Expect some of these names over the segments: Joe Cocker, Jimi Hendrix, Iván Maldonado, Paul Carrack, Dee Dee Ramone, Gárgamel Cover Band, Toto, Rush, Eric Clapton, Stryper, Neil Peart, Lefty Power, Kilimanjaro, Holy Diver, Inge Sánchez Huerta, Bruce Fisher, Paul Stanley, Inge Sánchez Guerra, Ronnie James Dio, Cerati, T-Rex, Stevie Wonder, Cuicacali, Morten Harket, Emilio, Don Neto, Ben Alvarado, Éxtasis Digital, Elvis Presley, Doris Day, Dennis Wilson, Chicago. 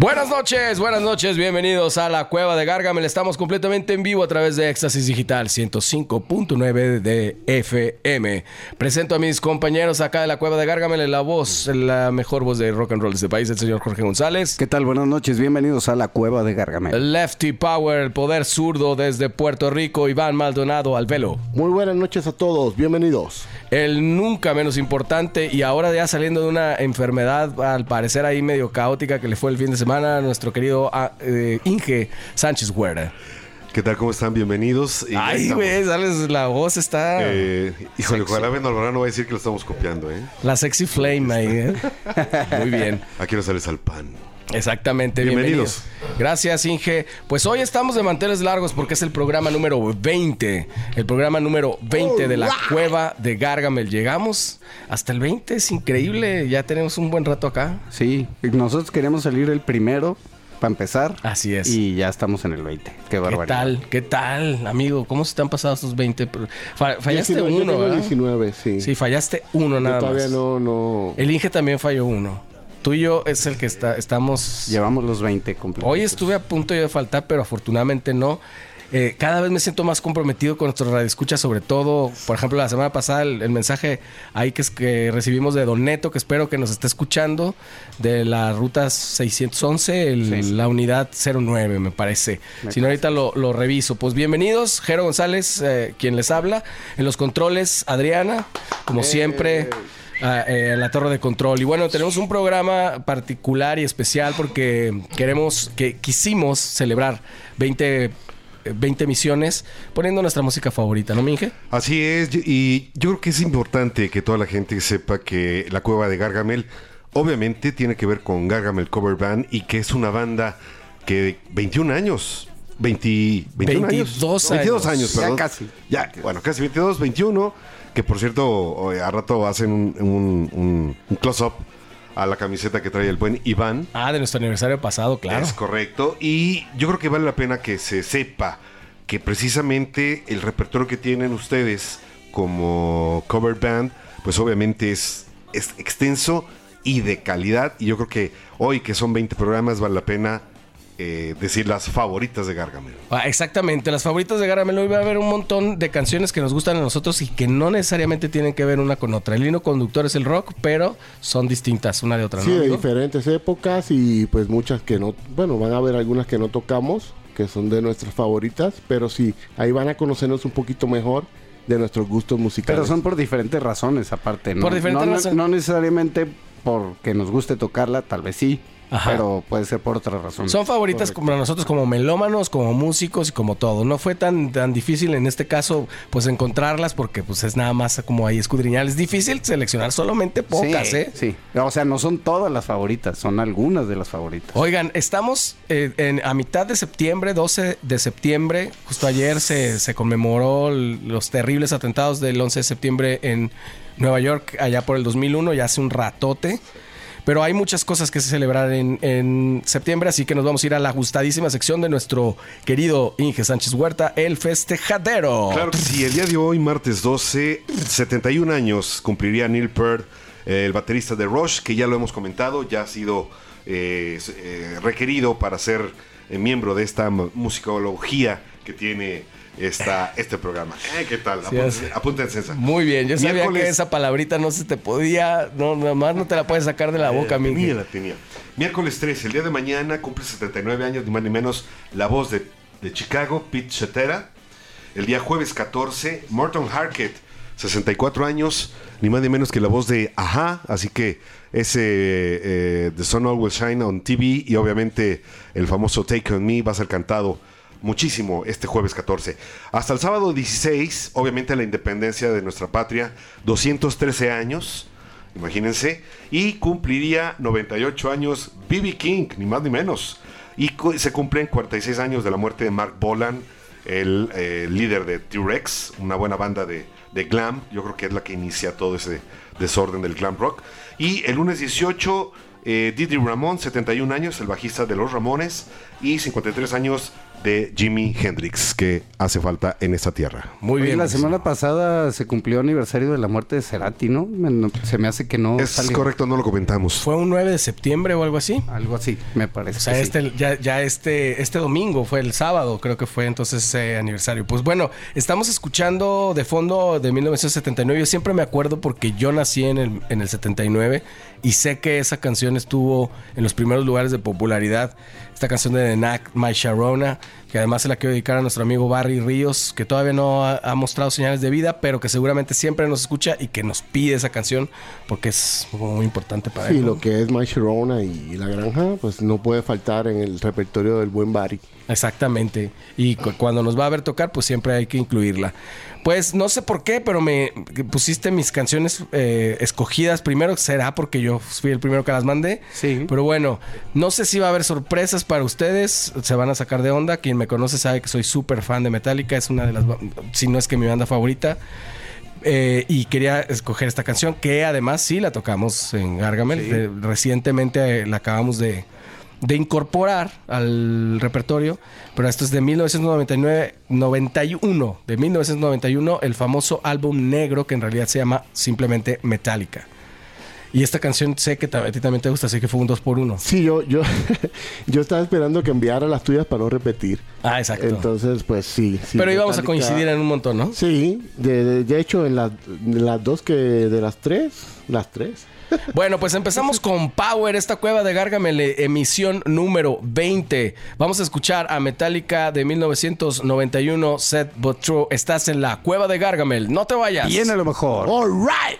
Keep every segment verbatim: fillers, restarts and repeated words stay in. Buenas noches, buenas noches, bienvenidos a la Cueva de Gárgamel. Estamos completamente en vivo a través de Éxtasis Digital ciento cinco punto nueve de F M. Presento a mis compañeros acá de la Cueva de Gárgamel, la voz, la mejor voz de rock and roll de este país, el señor Jorge González. ¿Qué tal? Buenas noches, bienvenidos a la Cueva de Gárgamel. Lefty Power, el poder zurdo desde Puerto Rico, Iván Maldonado al velo. Muy buenas noches a todos, bienvenidos. El nunca menos importante y ahora ya saliendo de una enfermedad al parecer ahí medio caótica que le fue el fin de semana. Semana, nuestro querido eh, Inge Sánchez Guerra. ¿Qué tal? ¿Cómo están? Bienvenidos. Y ay, güey, sales, la voz está... Eh, híjole, ojalá Ben Alvarado no va a decir que lo estamos copiando, ¿eh? La sexy flame ahí, ¿eh? Muy bien. Aquí no sales al pan. Exactamente, bienvenidos. bienvenidos. Gracias, Inge. Pues hoy estamos de manteles largos porque es el programa número veinte. El programa número veinte de la Cueva de Gárgamel. Llegamos hasta el veinte, es increíble. Ya tenemos un buen rato acá. Sí, nosotros queríamos salir el primero para empezar. Así es. Y ya estamos en el veinte. Qué barbaridad. ¿Qué tal? ¿Qué tal, amigo? ¿Cómo se te han pasado estos veinte? Fallaste diecinueve, uno, ¿verdad? diecinueve, sí. Sí, fallaste uno nada todavía más. Todavía no, no. El Inge también falló uno. Tú y yo es el que está, estamos... Llevamos los veinte completos. Hoy estuve a punto yo de faltar, pero afortunadamente no. Eh, cada vez me siento más comprometido con nuestros radioescuchas, sobre todo, por ejemplo, la semana pasada el, el mensaje ahí que, es que recibimos de Don Neto, que espero que nos esté escuchando, de la ruta seiscientos once, el, sí. la unidad cero nueve, me parece. Me si no, ahorita lo, lo reviso. Pues bienvenidos, Jero González, eh, quien les habla. En los controles, Adriana, como eh. siempre... Ah, eh, la torre de control. Y bueno, tenemos un programa particular y especial porque queremos que quisimos celebrar veinte, veinte emisiones poniendo nuestra música favorita, ¿no, Minge? Así es, y yo creo que es importante que toda la gente sepa que la Cueva de Gárgamel obviamente tiene que ver con Gárgamel Cover Band y que es una banda que veintiún años, veinte, veintiún veintidós años, veintidós años, perdón. Ya casi. Ya, bueno, casi veintidós, veintiuno. Que por cierto, a rato hacen un, un, un, un close-up a la camiseta que trae el buen Iván. Ah, de nuestro aniversario pasado, claro. Es correcto. Y yo creo que vale la pena que se sepa que precisamente el repertorio que tienen ustedes como cover band, pues obviamente es, es extenso y de calidad. Y yo creo que hoy, que son veinte programas, vale la pena... Eh, decir las favoritas de Gárgamel. Ah, exactamente, las favoritas de Gárgamel. Hoy va a haber un montón de canciones que nos gustan a nosotros y que no necesariamente tienen que ver una con otra. El hilo conductor es el rock, pero son distintas una de otra. Sí, ¿no? De diferentes épocas y pues muchas que no... Bueno, van a haber algunas que no tocamos, que son de nuestras favoritas, pero sí, ahí van a conocernos un poquito mejor de nuestros gustos musicales. Pero son por diferentes razones aparte, ¿no? Por diferentes no, razones. No, no necesariamente porque nos guste tocarla, tal vez sí. Ajá. Pero puede ser por otra razón. Son favoritas para nosotros como melómanos, como músicos y como todo. No fue tan, tan difícil en este caso pues encontrarlas porque pues es nada más como ahí escudriñar. Es difícil seleccionar solamente pocas, sí, ¿eh? Sí, o sea, no son todas las favoritas, son algunas de las favoritas. Oigan, estamos eh, en, a mitad de septiembre, doce de septiembre. Justo ayer se, se conmemoró los terribles atentados del once de septiembre en Nueva York, allá por el dos mil uno, ya hace un ratote. Pero hay muchas cosas que se celebrar en, en septiembre, así que nos vamos a ir a la ajustadísima sección de nuestro querido Inge Sánchez Huerta, el festejadero. Claro que sí, el día de hoy, martes doce, setenta y un años cumpliría Neil Peart, eh, el baterista de Rush, que ya lo hemos comentado, ya ha sido eh, eh, requerido para ser eh, miembro de esta musicología que tiene... Esta, este programa. Eh, ¿Qué tal? Apúntense, sí, apúntense esa. Muy bien, yo miércoles... sabía que esa palabrita no se te podía, no, nada más no te la puedes sacar de la boca, eh, Miguel. La tenía. Miércoles trece, el día de mañana, cumple setenta y nueve años, ni más ni menos, la voz de, de Chicago, Pete Cetera. El día jueves catorce, Morten Harket, sesenta y cuatro años, ni más ni menos que la voz de Aja, así que ese eh, The Sun Always Shine on T V y obviamente el famoso Take On Me va a ser cantado muchísimo este jueves catorce. Hasta el sábado dieciséis, obviamente la independencia de nuestra patria, doscientos trece años, imagínense, y cumpliría noventa y ocho años B B King, ni más ni menos, y cu- se cumplen cuarenta y seis años de la muerte de Mark Bolan, el eh, líder de T-Rex, una buena banda de, de glam, yo creo que es la que inicia todo ese desorden del glam rock. Y el lunes dieciocho, eh, Dee Dee Ramone, setenta y un años, el bajista de Los Ramones, y cincuenta y tres años de Jimi Hendrix, que hace falta en esta tierra. Muy bien. Oye, la semana pasada se cumplió el aniversario de la muerte de Cerati, ¿no? Me, no se me hace que no es salió. Correcto, no lo comentamos. Fue un nueve de septiembre o algo así. Algo así, me parece. O sea, este, sí. ya, ya este, este domingo, fue el sábado, creo que fue entonces ese eh, aniversario. Pues bueno, estamos escuchando de fondo de mil novecientos setenta y nueve. Yo siempre me acuerdo porque yo nací en el, en el setenta y nueve y sé que esa canción estuvo en los primeros lugares de popularidad. Esta canción de The Knack, My Sharona, que además se la quiero dedicar a nuestro amigo Barry Ríos, que todavía no ha, ha mostrado señales de vida, pero que seguramente siempre nos escucha y que nos pide esa canción porque es muy importante para sí, él. Sí, ¿no? Lo que es My Sharona y La Granja, pues no puede faltar en el repertorio del buen Barry. Exactamente. Y cu- cuando nos va a ver tocar, pues siempre hay que incluirla. Pues no sé por qué, pero me pusiste mis canciones eh, escogidas primero. Será porque yo fui el primero que las mandé. Sí. Pero bueno, no sé si va a haber sorpresas para ustedes. Se van a sacar de onda. Quien me conoce sabe que soy súper fan de Metallica. Es una de las, si no es que mi banda favorita. Eh, y quería escoger esta canción, que además sí la tocamos en Gárgamel. Sí. Eh, recientemente eh, la acabamos de... de incorporar al repertorio, pero esto es de mil novecientos noventa y nueve, noventa y uno, de mil novecientos noventa y uno, el famoso álbum negro que en realidad se llama simplemente Metallica. Y esta canción sé que a ti también te gusta, así que fue un dos por uno. Sí, yo yo, yo estaba esperando que enviara las tuyas para no repetir. Ah, exacto. Entonces, pues sí. sí Pero íbamos a coincidir en un montón, ¿no? Sí, de, de, de hecho, en las, las dos que... De las tres, las tres. Bueno, pues empezamos con Power, esta Cueva de Gárgamel, emisión número veinte. Vamos a escuchar a Metallica de mil novecientos noventa y uno, Sad But True. Estás en la Cueva de Gárgamel, no te vayas. Viene lo mejor. All right.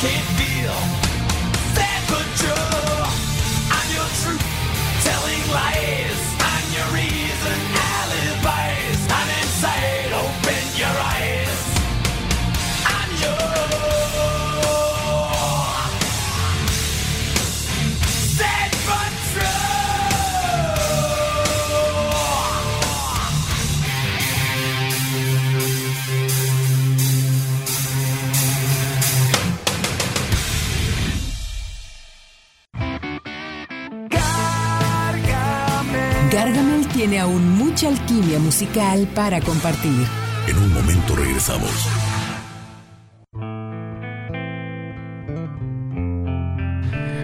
can feel that control. I'm your truth, telling lies. I'm your reason, alibis. I'm inside, open your eyes. I'm your set control. Gárgamel tiene aún mucha alquimia musical para compartir. En un momento regresamos.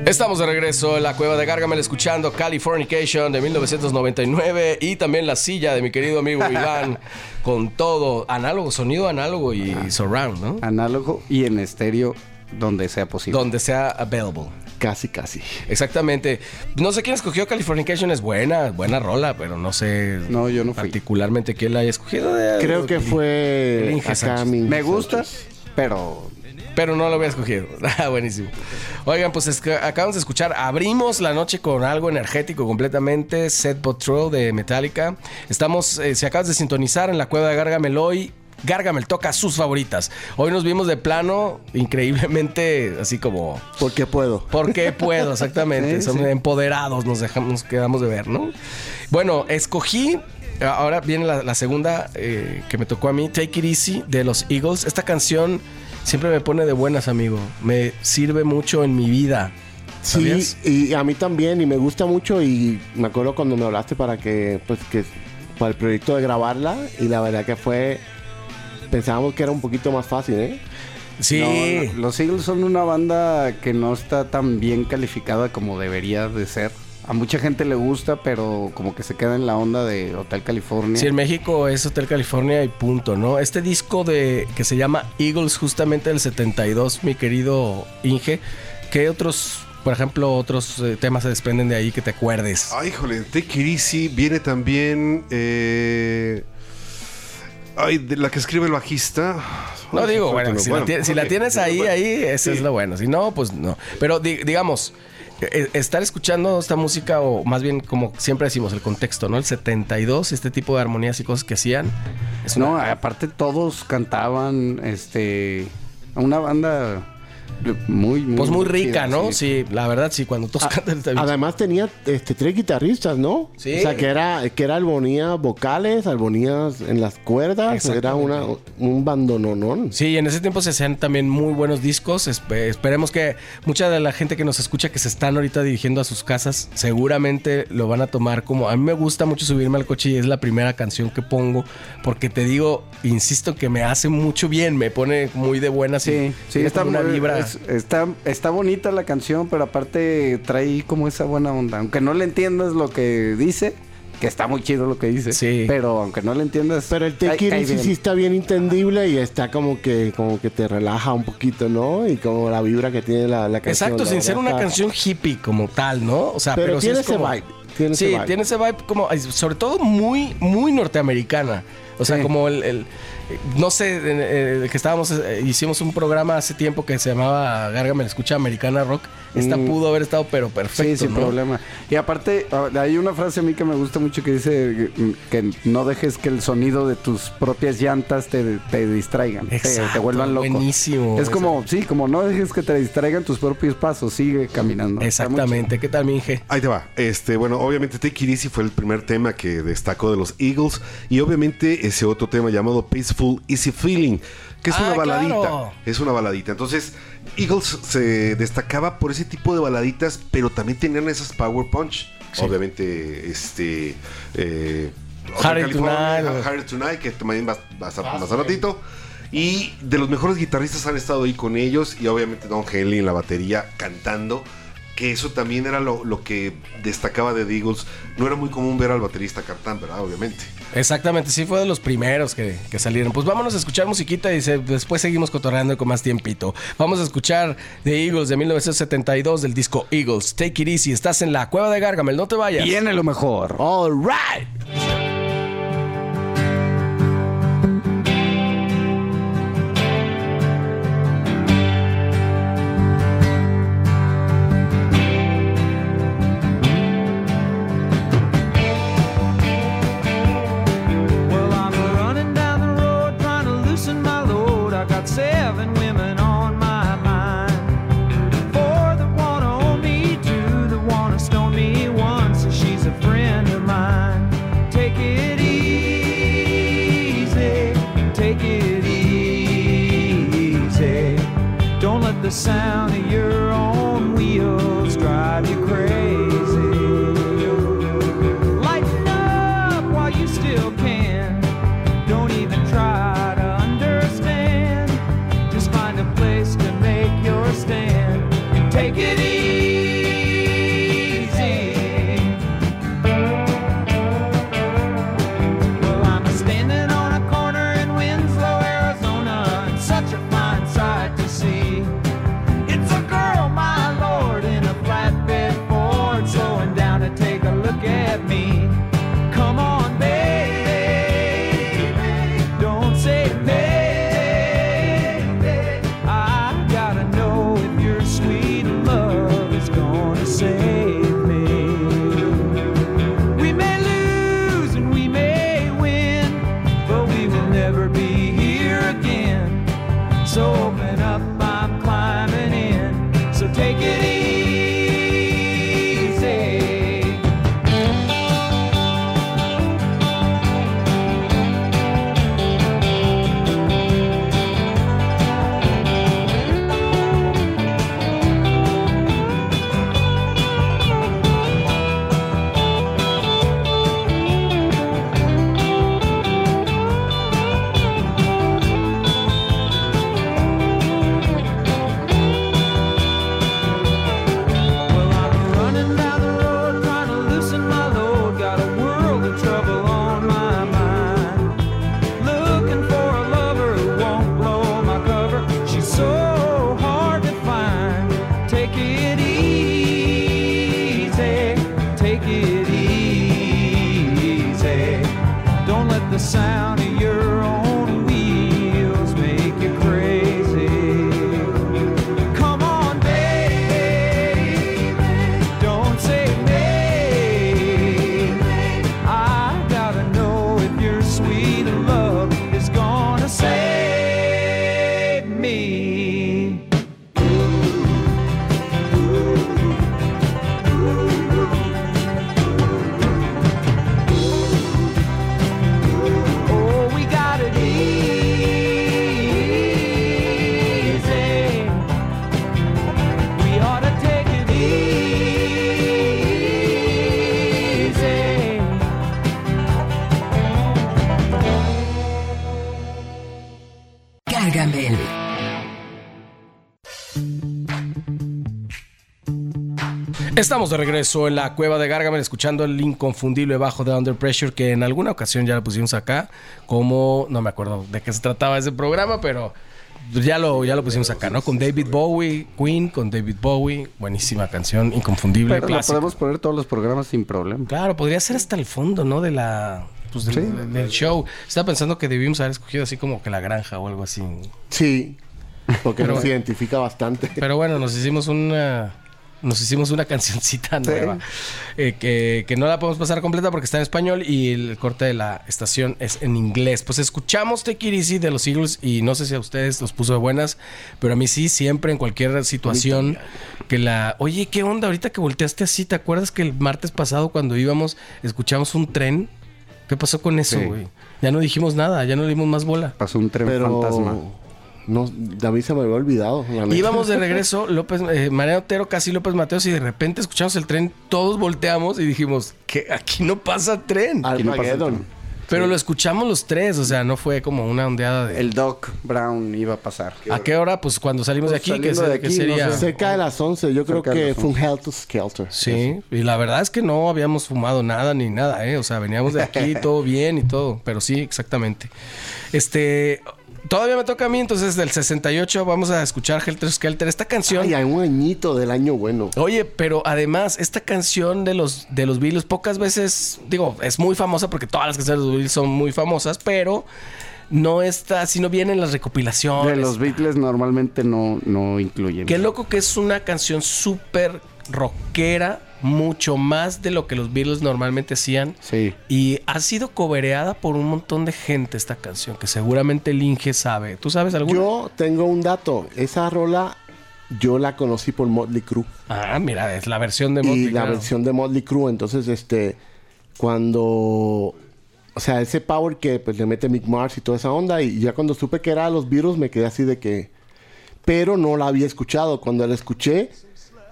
Estamos de regreso en la Cueva de Gárgamel escuchando Californication de mil novecientos noventa y nueve y también La Silla de mi querido amigo Iván con todo análogo, sonido análogo y ah, surround, ¿no? Análogo y en estéreo donde sea posible. Donde sea available. Casi, casi. Exactamente. No sé quién escogió Californication. Es buena, buena rola, pero no sé. No, yo no fui. Particularmente quién la haya escogido. De, Creo de, que fue Inge Sánchez. Me gusta, pero... Pero no lo había escogido. Buenísimo. Oigan, pues es que acabamos de escuchar. Abrimos la noche con algo energético completamente. Set Patrol de Metallica. Estamos, eh, si acabas de sintonizar en la Cueva de Gárgamel hoy, Gárgamel toca sus favoritas. Hoy nos vimos de plano increíblemente así como... Porque puedo. Porque puedo, exactamente. Sí, Somos sí. empoderados, nos dejamos, quedamos de ver, ¿no? Bueno, escogí... Ahora viene la, la segunda eh, que me tocó a mí, Take It Easy de los Eagles. Esta canción siempre me pone de buenas, amigo. Me sirve mucho en mi vida. ¿Sabías? Sí, y a mí también, y me gusta mucho. Y me acuerdo cuando me hablaste para que... Pues que... Para el proyecto de grabarla. Y la verdad que fue... Pensábamos que era un poquito más fácil, ¿eh? Sí. No, no, los Eagles son una banda que no está tan bien calificada como debería de ser. A mucha gente le gusta, pero como que se queda en la onda de Hotel California. Sí, en México es Hotel California y punto, ¿no? Este disco de que se llama Eagles, justamente del setenta y dos, mi querido Inge, ¿qué otros, por ejemplo, otros temas se desprenden de ahí que te acuerdes? Ay, híjole, Take It Easy viene también... Eh... Ay, de la que escribe el bajista. No digo, bueno, si, bueno, la, tiene, si okay. la tienes ahí, bueno, ahí, eso sí. es lo bueno. Si no, pues no. Pero dig- digamos, estar escuchando esta música, o más bien, como siempre decimos, el contexto, ¿no? El setenta y dos, este tipo de armonías y cosas que hacían. Es no, una... aparte todos cantaban, este, una banda... Muy, muy, pues muy rica, ¿no? Sí. sí, la verdad, sí, cuando todos cantan está bien. Además tenía este, tres guitarristas, ¿no? Sí. O sea, que era, que era armonías vocales, armonías en las cuerdas, era una, un bandononón. Sí, y en ese tiempo se hacían también muy buenos discos. Espe- esperemos que mucha de la gente que nos escucha, que se están ahorita dirigiendo a sus casas, seguramente lo van a tomar como... A mí me gusta mucho subirme al coche y es la primera canción que pongo, porque te digo, insisto, que me hace mucho bien, me pone muy de buena. Sí, sí, está una vibra. Es, está, está bonita la canción, pero aparte trae como esa buena onda. Aunque no le entiendas lo que dice, que está muy chido lo que dice. Sí. Pero aunque no le entiendas... Pero el Take It Easy sí está bien entendible y está como que, como que te relaja un poquito, ¿no? Y como la vibra que tiene la, la canción. Exacto, la sin ser una está... canción hippie como tal, ¿no? O sea, pero, pero tiene sí es ese como... vibe. Tiene sí, ese vibe. tiene ese vibe como... Sobre todo muy, muy norteamericana. O sea, sí. como el... el No sé, eh, que estábamos, eh, hicimos un programa hace tiempo que se llamaba Gárgamel Escucha Americana Rock. Esta mm. pudo haber estado, pero perfecto. Sí, sin ¿no? problema. Y aparte, hay una frase a mí que me gusta mucho que dice que no dejes que el sonido de tus propias llantas te, te distraigan, Exacto, te, te vuelvan loco. Buenísimo. Es como, Exacto. sí, como no dejes que te distraigan tus propios pasos, sigue caminando. Exactamente. ¿Qué tal, Minge? Ahí te va. Este, bueno, obviamente Take It Easy fue el primer tema que destacó de los Eagles y obviamente ese otro tema llamado Peaceful Easy Feeling, que es ah, una baladita, claro. es una baladita. Entonces, Eagles se destacaba por ese tipo de baladitas, pero también tenían esas power punch. Sí. Obviamente, este eh, Harder Tonight, Tonight, que también va a pasar más ratito. Y de los mejores guitarristas han estado ahí con ellos, y obviamente Don Henley en la batería cantando. Que eso también era lo, lo que destacaba de The Eagles. No era muy común ver al baterista Cartán, ¿verdad? Obviamente. Exactamente, sí fue de los primeros que, que salieron. Pues vámonos a escuchar musiquita y se, después seguimos cotorreando con más tiempito. Vamos a escuchar The Eagles de mil novecientos setenta y dos del disco Eagles, Take It Easy. Estás en la Cueva de Gárgamel, no te vayas. Viene lo mejor. All right. sound of your own wheels drive you crazy. Lighten up while you still can. Don't even try to understand. Just find a place to make your stand and take it easy. Estamos de regreso en la Cueva de Gárgamel escuchando el inconfundible bajo de Under Pressure, que en alguna ocasión ya lo pusimos acá, como no me acuerdo de qué se trataba ese programa, pero ya lo, ya lo pusimos acá, ¿no? Con David Bowie, Queen, con David Bowie, buenísima canción, inconfundible, pero clásica. Pero podemos poner todos los programas sin problema. Claro, podría ser hasta el fondo, ¿no? De la... Pues del, sí. del show. Estaba pensando que debimos haber escogido así como que La Granja o algo así. Sí, porque pero, nos identifica bastante. Pero bueno, nos hicimos una... Nos hicimos una cancioncita nueva, sí. eh, que, que no la podemos pasar completa porque está en español y el corte de la estación es en inglés. Pues escuchamos Take It Easy de los Eagles y no sé si a ustedes los puso de buenas, pero a mí sí, siempre en cualquier situación que la... Oye, ¿qué onda? Ahorita que volteaste así, ¿te acuerdas que el martes pasado cuando íbamos escuchamos un tren? ¿Qué pasó con eso, güey? Sí. Ya no dijimos nada, ya no le dimos más bola. Pasó un tren pero... fantasma. No, a mí se me había olvidado. Íbamos de regreso, López, eh, Mariano Otero, casi López Mateos, y de repente escuchamos el tren, todos volteamos y dijimos, que aquí no pasa tren. Armageddon. Pero sí. Lo escuchamos los tres, o sea, no fue como una ondeada de... El Doc Brown iba a pasar. ¿A qué hora? Pues cuando salimos pues de aquí, que, se, de aquí, que sería... No sé. Cerca de las once, yo creo que fue un Helter Skelter. Sí, eso. Y la verdad es que no habíamos fumado nada ni nada, ¿eh? O sea, veníamos de aquí todo bien y todo, pero sí, exactamente. Este... Todavía me toca a mí, entonces del sesenta y ocho vamos a escuchar Helter Skelter, esta canción. Ay, hay un añito del año bueno. Oye, pero además, esta canción de los de los Beatles, pocas veces, digo, es muy famosa porque todas las canciones de los Beatles son muy famosas, pero no está, si no vienen las recopilaciones. De los Beatles normalmente no, no incluyen. Qué loco que es una canción súper rockera, mucho más de lo que los Beatles normalmente hacían. Sí. Y ha sido cobereada por un montón de gente esta canción, que seguramente el Inge sabe. ¿Tú sabes alguna? Yo tengo un dato. Esa rola yo la conocí por Motley Crue. Ah, mira, es la versión de Motley Crue. Y la claro. versión de Motley Crue. Entonces, este, cuando... O sea, ese power que pues, le mete Mick Mars y toda esa onda. Y ya cuando supe que era los Beatles, me quedé así de que... pero no la había escuchado. Cuando la escuché,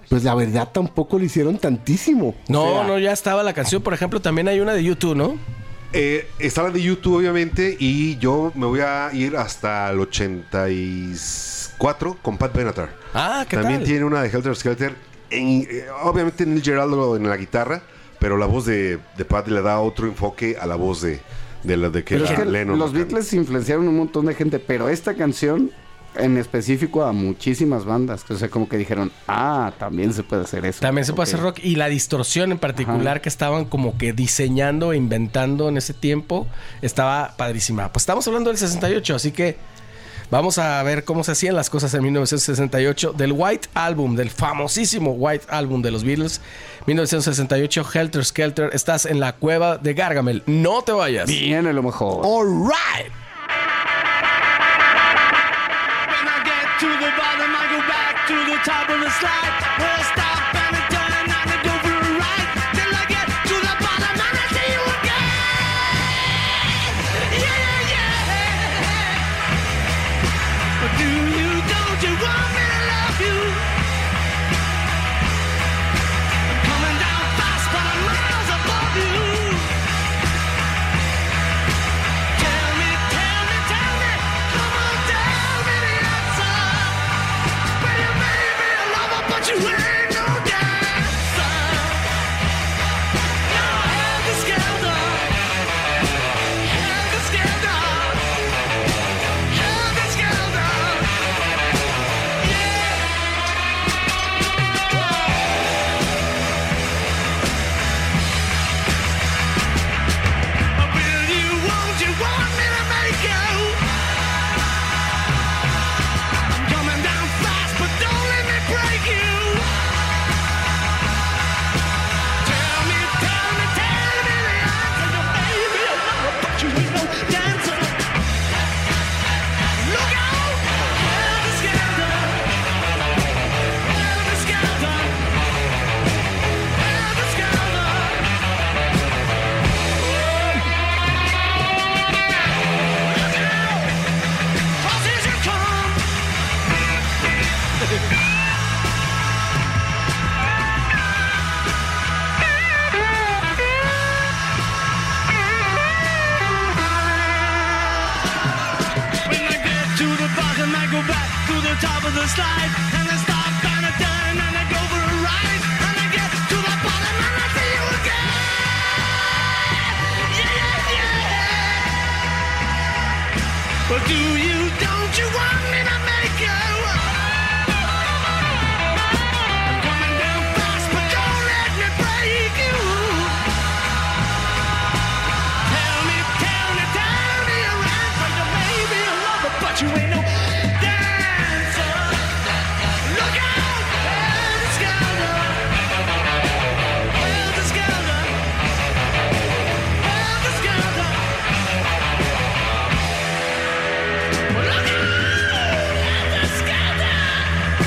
pues la verdad tampoco le hicieron tantísimo. No, o sea, no, ya estaba la canción. Por ejemplo, también hay una de YouTube, ¿no? Eh, estaba de YouTube, obviamente, y yo me voy a ir hasta el ochenta y cuatro con Pat Benatar. Ah, ¿qué también tal? Tiene una de Helter Skelter. En, eh, obviamente Neil Geraldo en la guitarra, pero la voz de, de Pat le da otro enfoque a la voz de, de la de que, era es que Lennon. Los Beatles influenciaron un montón de gente, pero esta canción en específico a muchísimas bandas. O sea, como que dijeron, ah, también se puede hacer eso. También se puede okay. hacer rock. Y la distorsión en particular, ajá, que estaban como que diseñando e inventando en ese tiempo, estaba padrísima. Pues estamos hablando del sesenta y ocho, así que vamos a ver cómo se hacían las cosas en mil novecientos sesenta y ocho. Del White Album, del famosísimo White Album de los Beatles, mil novecientos sesenta y ocho, Helter Skelter. Estás en la Cueva de Gárgamel. No te vayas. Viene lo mejor. All right. To the bottom, I go back to the top of the slide. Won't stop, and I turn and I go for a ride till I get to the bottom and I see you again. Yeah, yeah, yeah. Do you, don't you want me to love you? I'm coming down fast, but I'm miles above you. Tell me, tell me, tell me, come on down to the outside. You ain't no dancer. Now I have the scandal, have the scandal, have the scandal. Yeah. Oh, will you, won't you, want me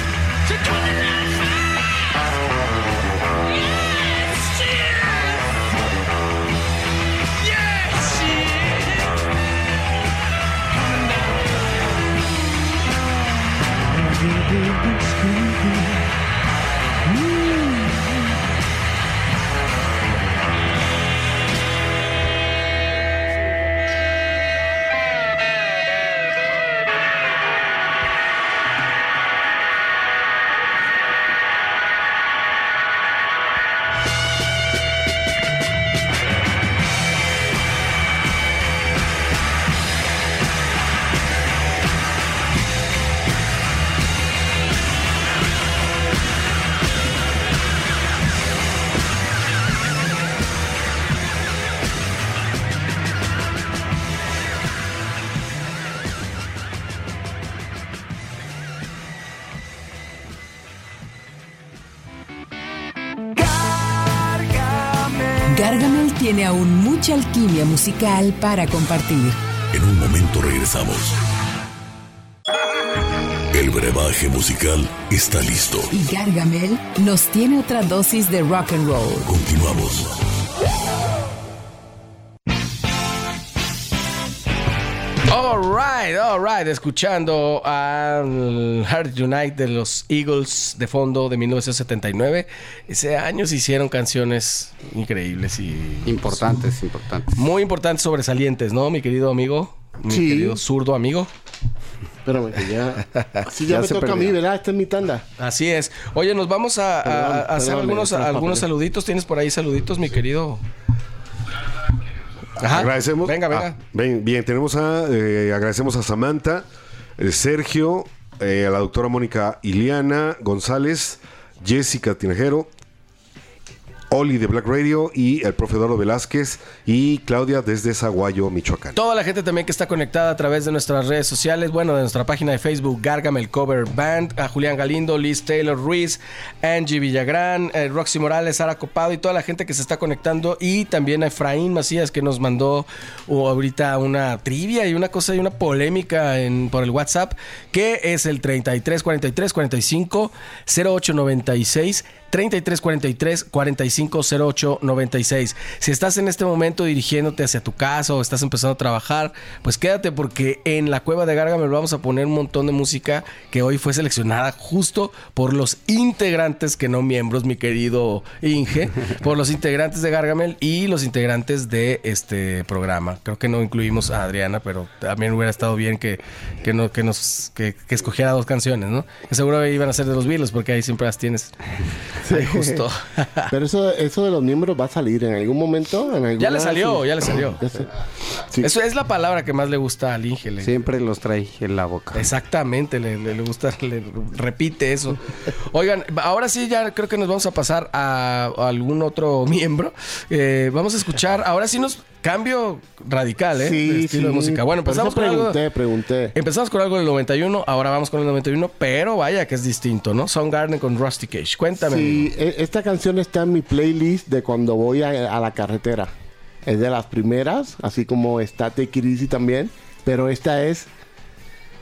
to make you? I'm coming down fast, but don't let me break you. Top of the slide, and I stop and I turn and I go for a ride, and I get to the bottom and I see you again. Yeah, yeah. But do you, don't you want me to make you? I'm coming down fast, but don't let me break you. Tell me, tell me, tell me you're right, but you may be a lover, but you ain't no. Tiene aún mucha alquimia musical para compartir. En un momento regresamos. El brebaje musical está listo. Y Gárgamel nos tiene otra dosis de rock and roll. Continuamos. All right, all right. Escuchando a Heart Unite de los Eagles de fondo de mil novecientos setenta y nueve. Ese año se hicieron canciones increíbles y importantes, su, importantes. Muy importantes, sobresalientes, ¿no, mi querido amigo? Mi sí. querido zurdo amigo. Espérame, que ya. Sí, ya, ya me toca perdió. A mí, ¿verdad? Esta es mi tanda. Así es. Oye, nos vamos a, perdón, a hacer perdón, algunos, a, algunos saluditos. ¿Tienes por ahí saluditos, mi querido? Ajá. Agradecemos. Venga, venga. Ah, bien, bien, tenemos a. Eh, agradecemos a Samantha, eh, Sergio, eh, a la doctora Mónica Iliana González, Jessica Tinajero, Oli de Black Radio y el profe Eduardo Velázquez y Claudia desde Zaguayo, Michoacán. Toda la gente también que está conectada a través de nuestras redes sociales, bueno, de nuestra página de Facebook, Gárgamel Cover Band, a Julián Galindo, Liz Taylor Ruiz, Angie Villagrán, eh, Roxy Morales, Sara Copado y toda la gente que se está conectando, y también a Efraín Macías, que nos mandó oh, ahorita una trivia y una cosa y una polémica en, por el WhatsApp, que es el treinta y tres, cuarenta y tres, cuarenta y cinco, cero ocho noventa y seis, treinta y tres, cuarenta y tres, cuarenta y cinco, cero ocho noventa y seis. Si estás en este momento dirigiéndote hacia tu casa o estás empezando a trabajar, pues quédate, porque en la Cueva de Gárgamel vamos a poner un montón de música que hoy fue seleccionada justo por los integrantes, que no miembros, mi querido Inge, por los integrantes de Gárgamel y los integrantes de este programa. Creo que no incluimos a Adriana, pero también hubiera estado bien que, que, no, que, nos, que, que escogiera dos canciones, ¿no? Que seguro iban a ser de los Beatles, porque ahí siempre las tienes. Sí, justo. Pero eso, eso de los miembros va a salir en algún momento. En algún ya le salió, sí. ya le salió. Ya sí. Eso es la palabra que más le gusta al Inge. Le... Siempre los trae en la boca. Exactamente, le, le, le gusta, le repite eso. Oigan, ahora sí ya creo que nos vamos a pasar a, a algún otro miembro. Eh, vamos a escuchar, ahora sí nos... Cambio radical, ¿eh? Sí, de estilo sí. de música. Bueno, empezamos con algo... Pregunté, pregunté. Empezamos con algo del noventa y uno, ahora vamos con el noventa y uno, pero vaya que es distinto, ¿no? Soundgarden con Rusty Cage. Cuéntame. Sí, esta canción está en mi playlist de cuando voy a, a la carretera. Es de las primeras, así como está Take It Easy también, pero esta es...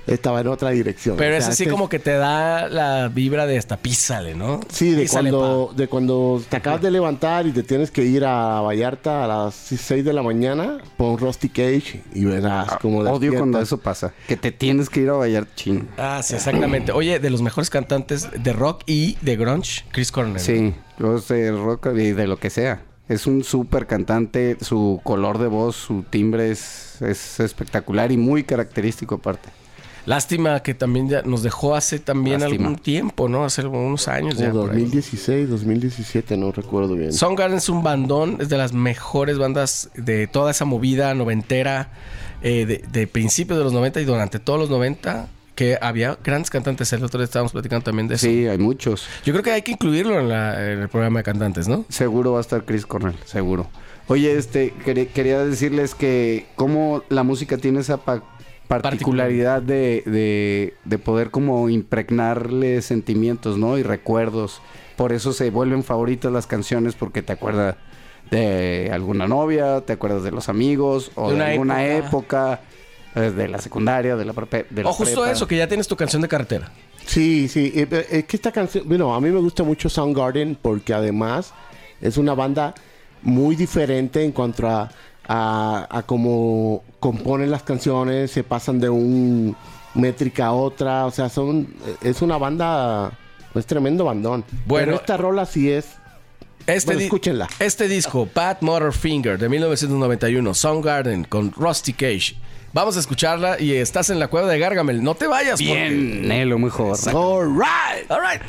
Estaba en otra dirección. Pero o sea, es así este... como que te da la vibra de hasta písale, ¿no? Sí, de písale, cuando pa. de cuando te acabas de levantar y te tienes que ir a Vallarta a las seis de la mañana, pon Rusty Cage y verás ah, como... Odio despiertas. Cuando eso pasa. Que te tienes que ir a Vallarta, ching. Ah, sí, exactamente. Oye, de los mejores cantantes de rock y de grunge, Chris Cornell. Sí, yo sé rock y de lo que sea. Es un súper cantante, su color de voz, su timbre es, es espectacular y muy característico aparte. Lástima que también ya nos dejó hace también Lástima. algún tiempo, ¿no? Hace unos años ya. dos mil dieciséis, dos mil diecisiete, no recuerdo bien. Soundgarden es un bandón, es de las mejores bandas de toda esa movida noventera, eh, de, de principios de los noventa y durante todos los noventa, que había grandes cantantes. El otro día estábamos platicando también de eso. Sí, hay muchos. Yo creo que hay que incluirlo en, la, en el programa de cantantes, ¿no? Seguro va a estar Chris Cornell, seguro. Oye, este, quer- quería decirles que cómo la música tiene esa... Pa- particularidad de, de, de poder como impregnarle sentimientos, ¿no? Y recuerdos. Por eso se vuelven favoritas las canciones, porque te acuerdas de alguna novia, te acuerdas de los amigos o de, de alguna época. época, de la secundaria, de la prepa. O oh, justo prepa. Eso, que ya tienes tu canción de carretera. Sí, sí. Es que esta canción, bueno, a mí me gusta mucho Soundgarden porque además es una banda muy diferente en cuanto a A, a cómo componen las canciones, se pasan de un métrica a otra, o sea, son es una banda, es tremendo bandón. Bueno, pero esta rola sí es. Este bueno, di- escúchenla. Este disco, Bad Motorfinger de mil novecientos noventa y uno, Soundgarden con Rusty Cage. Vamos a escucharla y estás en la Cueva de Gárgamel. No te vayas, bien, porque... Nelo, mejor. All right, all right.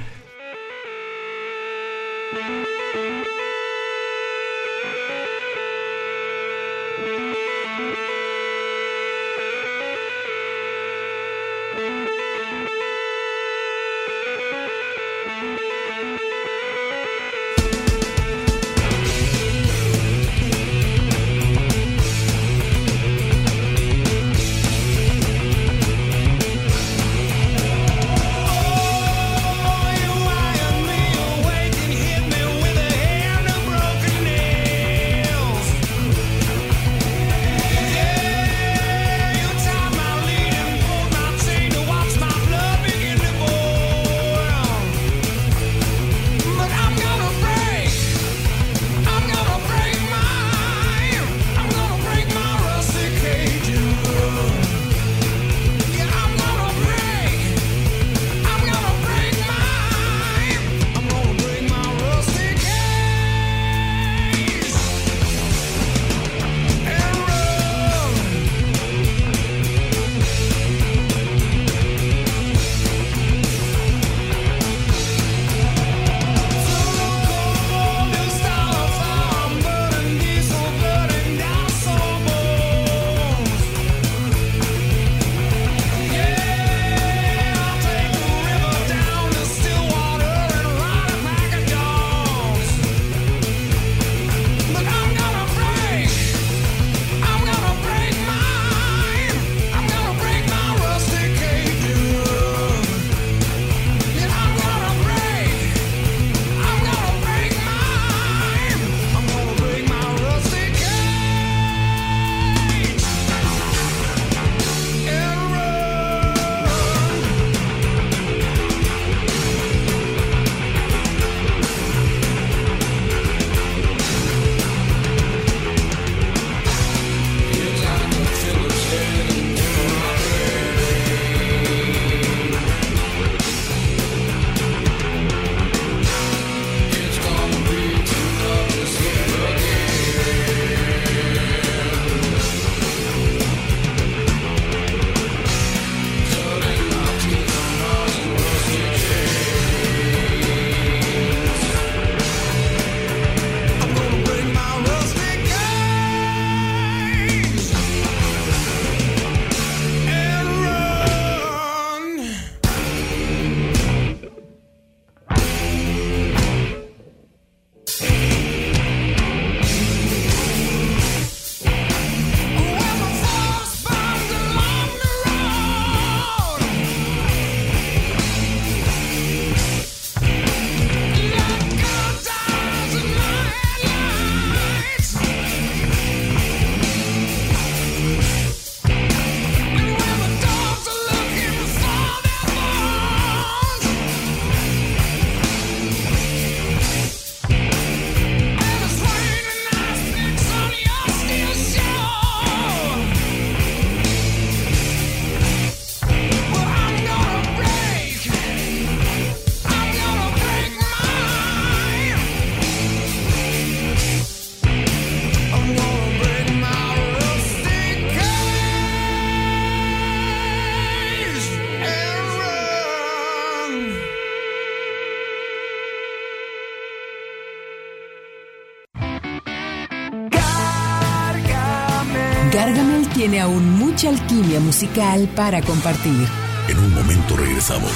Gárgamel tiene aún mucha alquimia musical para compartir. En un momento regresamos.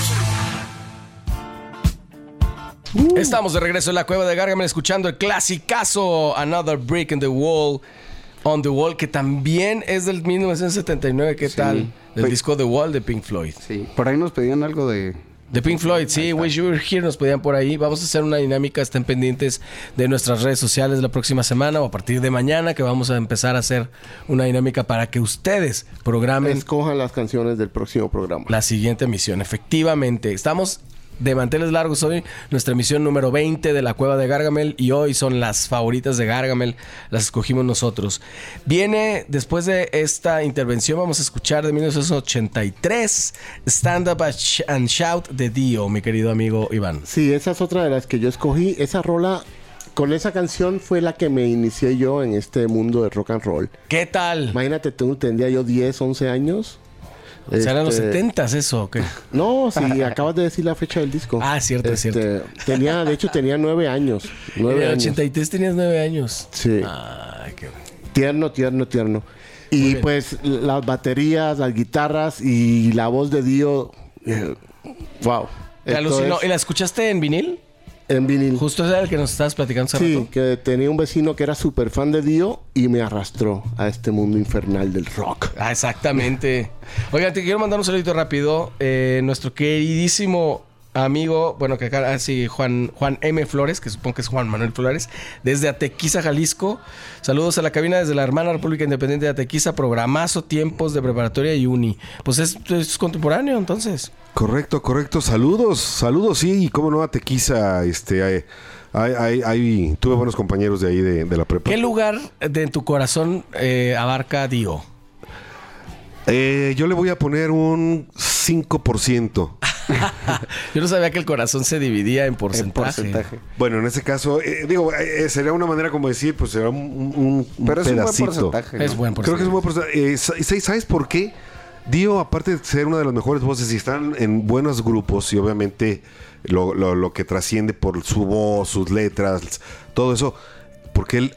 Uh. Estamos de regreso en la Cueva de Gárgamel escuchando el clasicazo Another Brick in the Wall, On the Wall, que también es del mil novecientos setenta y nueve, ¿qué sí. tal? Del P- disco The Wall de Pink Floyd. Sí, por ahí nos pedían algo de... De Pink Floyd, sí, Wish You Were Here nos podían por ahí. Vamos a hacer una dinámica, estén pendientes de nuestras redes sociales la próxima semana o a partir de mañana, que vamos a empezar a hacer una dinámica para que ustedes programen. Escojan las canciones del próximo programa. La siguiente emisión, efectivamente. Estamos de manteles largos hoy, nuestra emisión número veinte de la Cueva de Gárgamel, y hoy son las favoritas de Gárgamel, las escogimos nosotros. Viene, después de esta intervención, vamos a escuchar de mil novecientos ochenta y tres Stand Up and Shout de Dio, mi querido amigo Iván. Sí, esa es otra de las que yo escogí. Esa rola, con esa canción fue la que me inicié yo en este mundo de rock and roll. ¿Qué tal? Imagínate, tú tendría yo diez, once años. Este, ¿serán los setentas eso o qué? No, sí, acabas de decir la fecha del disco. Ah, cierto, este, cierto. Tenía, de hecho, tenía nueve años. nueve en el ochenta y tres años. Tenías nueve años. Sí. Ay, qué... Tierno, tierno, tierno. Y pues las baterías, las guitarras y la voz de Dio. Wow. Te alucinó. Es... ¿Y la escuchaste en vinil? En vinil. Justo era el que nos estabas platicando hace sí, rato. Sí, que tenía un vecino que era súper fan de Dio y me arrastró a este mundo infernal del rock. Ah, exactamente. Oigan, te quiero mandar un saludito rápido. Eh, nuestro queridísimo amigo, bueno, que acá, ah, sí, Juan, Juan M. Flores, que supongo que es Juan Manuel Flores, desde Atequiza, Jalisco. Saludos a la cabina desde la hermana República Independiente de Atequiza, programazo, tiempos de preparatoria y uni. Pues es, es contemporáneo, entonces. Correcto, correcto. Saludos, saludos, sí, y cómo no, Atequiza, este, hay, hay, hay, tuve buenos compañeros de ahí de, de la prepa. ¿Qué lugar de tu corazón eh, abarca Dio? Eh, yo le voy a poner un cinco por ciento. Yo no sabía que el corazón se dividía en porcentaje. En porcentaje. Bueno, en ese caso, eh, digo, eh, sería una manera como decir, pues será un, un, un pero pedacito. Es un buen porcentaje, ¿no? Es buen porcentaje. Creo que es un buen porcentaje. Eh, ¿Sabes por qué? Dio, aparte de ser una de las mejores voces, y están en buenos grupos, y obviamente lo, lo, lo que trasciende por su voz, sus letras, todo eso, porque él...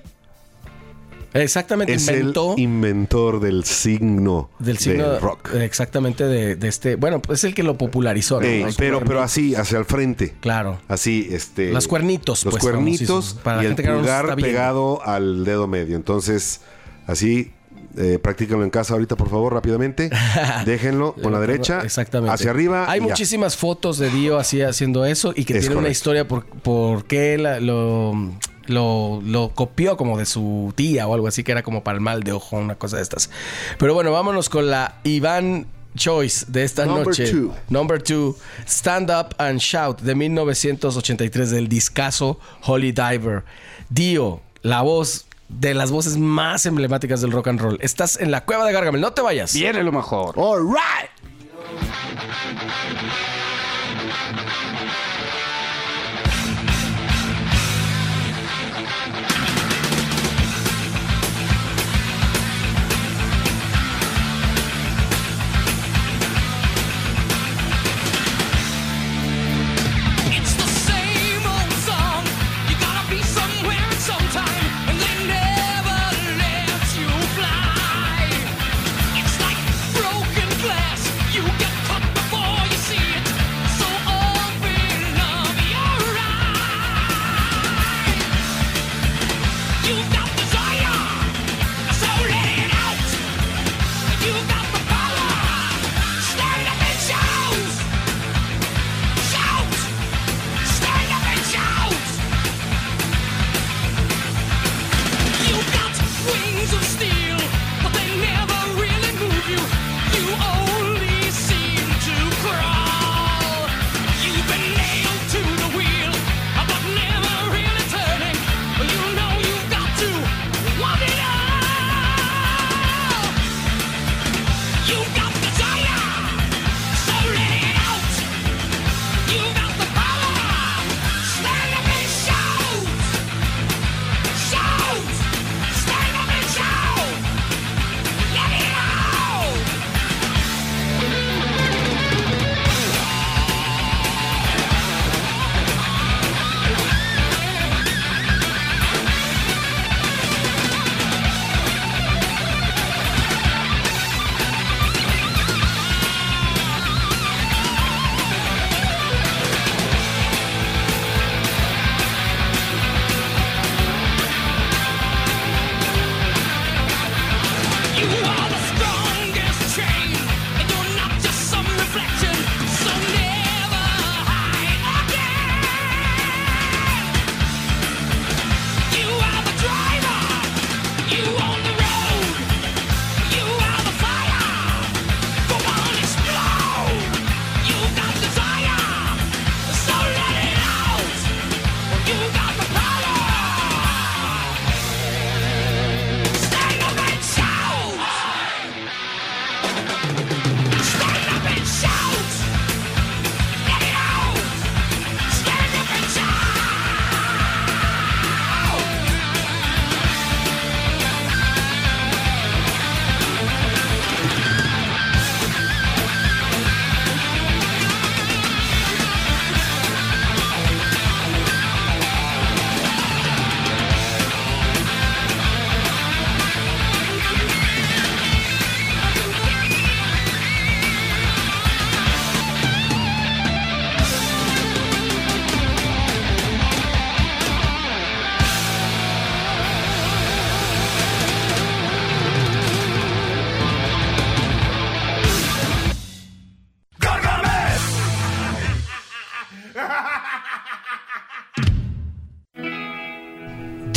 Exactamente, es inventó, el inventor del signo del signo de rock. Exactamente, de, de este. Bueno, pues es el que lo popularizó, ¿no? Ey, pero, pero así, hacia el frente. Claro. Así, este. Los cuernitos. Los pues, cuernitos para y el pulgar pegado al dedo medio. Entonces, así, eh, practíquenlo en casa ahorita, por favor, rápidamente. Déjenlo con la derecha. Exactamente. Hacia arriba. Hay muchísimas ya. fotos de Dio así haciendo eso y que es tiene correcto. Una historia por, por qué la, lo. Lo, lo copió como de su tía o algo así, que era como para el mal de ojo, una cosa de estas. Pero bueno, vámonos con la Iván Choice de esta Number noche. Two. Number two, Stand Up and Shout de mil novecientos ochenta y tres, del discazo Holy Diver. Dio, la voz de las voces más emblemáticas del rock and roll. Estás en la Cueva de Gárgamel, no te vayas. Viene lo mejor. All right. See it.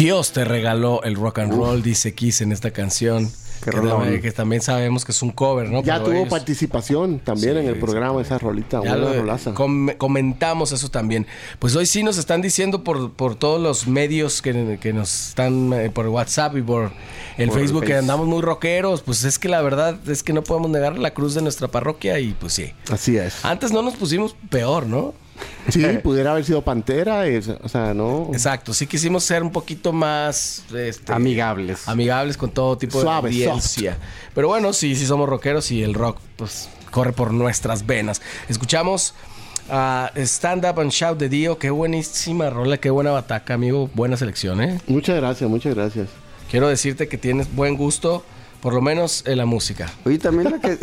Dios te regaló el rock and roll, dice Kiss en esta canción. Que, también, que también sabemos que es un cover, ¿no? Ya pero tuvo ellos... participación también sí, en el programa, esa rolita, una rolaza. Com- comentamos eso también. Pues hoy sí nos están diciendo por, por todos los medios que, que nos están, eh, por WhatsApp y por el por Facebook, el que andamos muy rockeros. Pues es que la verdad es que no podemos negar la cruz de nuestra parroquia y pues sí. Así es. Antes no nos pusimos peor, ¿no? Sí, pudiera haber sido Pantera, es, o sea, no. Exacto, sí quisimos ser un poquito más este, amigables, amigables con todo tipo Suave, de audiencia. Soft. Pero bueno, sí, sí somos rockeros y el rock pues corre por nuestras venas. Escuchamos a uh, Stand Up and Shout de Dio, qué buenísima rola, qué buena bataca, amigo, buena selección, ¿eh? Muchas gracias, muchas gracias. Quiero decirte que tienes buen gusto, por lo menos en la música. Oye, también la que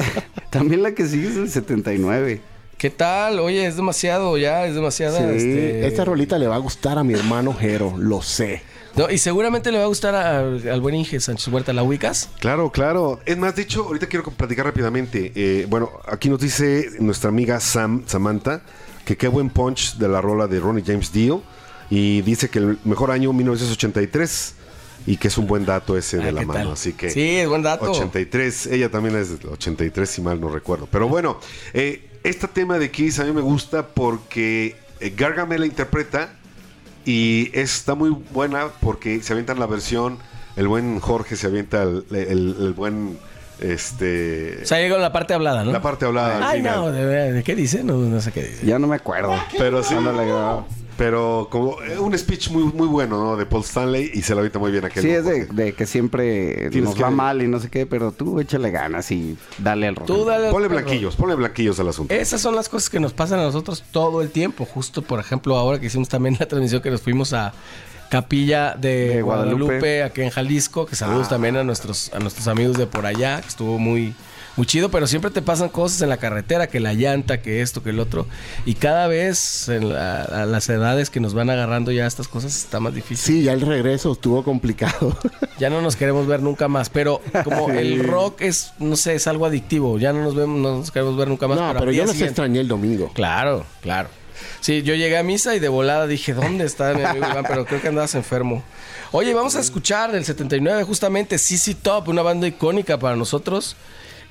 también la que sigue es el setenta y nueve. ¿Qué tal? Oye, es demasiado ya, es demasiada. Sí, este... esta rolita le va a gustar a mi hermano Jero, lo sé. No, y seguramente le va a gustar a, a, al buen Inge Sánchez Huerta. ¿La ubicas? Claro, claro. Es más, de hecho, ahorita quiero platicar rápidamente. Eh, bueno, aquí nos dice nuestra amiga Sam, Samantha, que qué buen punch de la rola de Ronnie James Dio. Y dice que el mejor año mil novecientos ochenta y tres... Y que es un buen dato ese de ah, la mano, tal? Así que... Sí, es buen dato. ochenta y tres, ella también es del ochenta y tres, si mal no recuerdo. Pero bueno, eh, este tema de Kiss a mí me gusta porque eh, Gárgamel la interpreta y está muy buena porque se avientan la versión, el buen Jorge se avienta el, el, el buen... Este... O sea, llegó la parte hablada, ¿no? La parte hablada. Ay, no, de verdad, ¿qué dice? No, no sé qué dice. Ya no me acuerdo. Pero sí... Pero como un speech muy muy bueno, ¿no? De Paul Stanley y se lo evita muy bien aquel. Sí, es de, de que siempre nos que... va mal y no sé qué, pero tú échale ganas y dale al rojo. Ponle blanquillos, ponle blanquillos al asunto. Esas son las cosas que nos pasan a nosotros todo el tiempo. Justo, por ejemplo, ahora que hicimos también la transmisión que nos fuimos a Capilla de, de Guadalupe, Guadalupe, aquí en Jalisco, que saludos ah. también a nuestros a nuestros amigos de por allá, que estuvo muy... muy chido, pero siempre te pasan cosas en la carretera, que la llanta, que esto, que el otro. Y cada vez en la, a las edades que nos van agarrando ya estas cosas está más difícil. Sí, ya el regreso estuvo complicado. Ya no nos queremos ver nunca más, pero como sí. el rock es, no sé, es algo adictivo. Ya no nos vemos, no nos queremos ver nunca más. No, pero, pero yo los siguiente. extrañé el domingo. Claro, claro. Sí, yo llegué a misa y de volada dije, ¿dónde está mi amigo Iván? Pero creo que andabas enfermo. Oye, vamos a escuchar el setenta y nueve, justamente C C Top, una banda icónica para nosotros.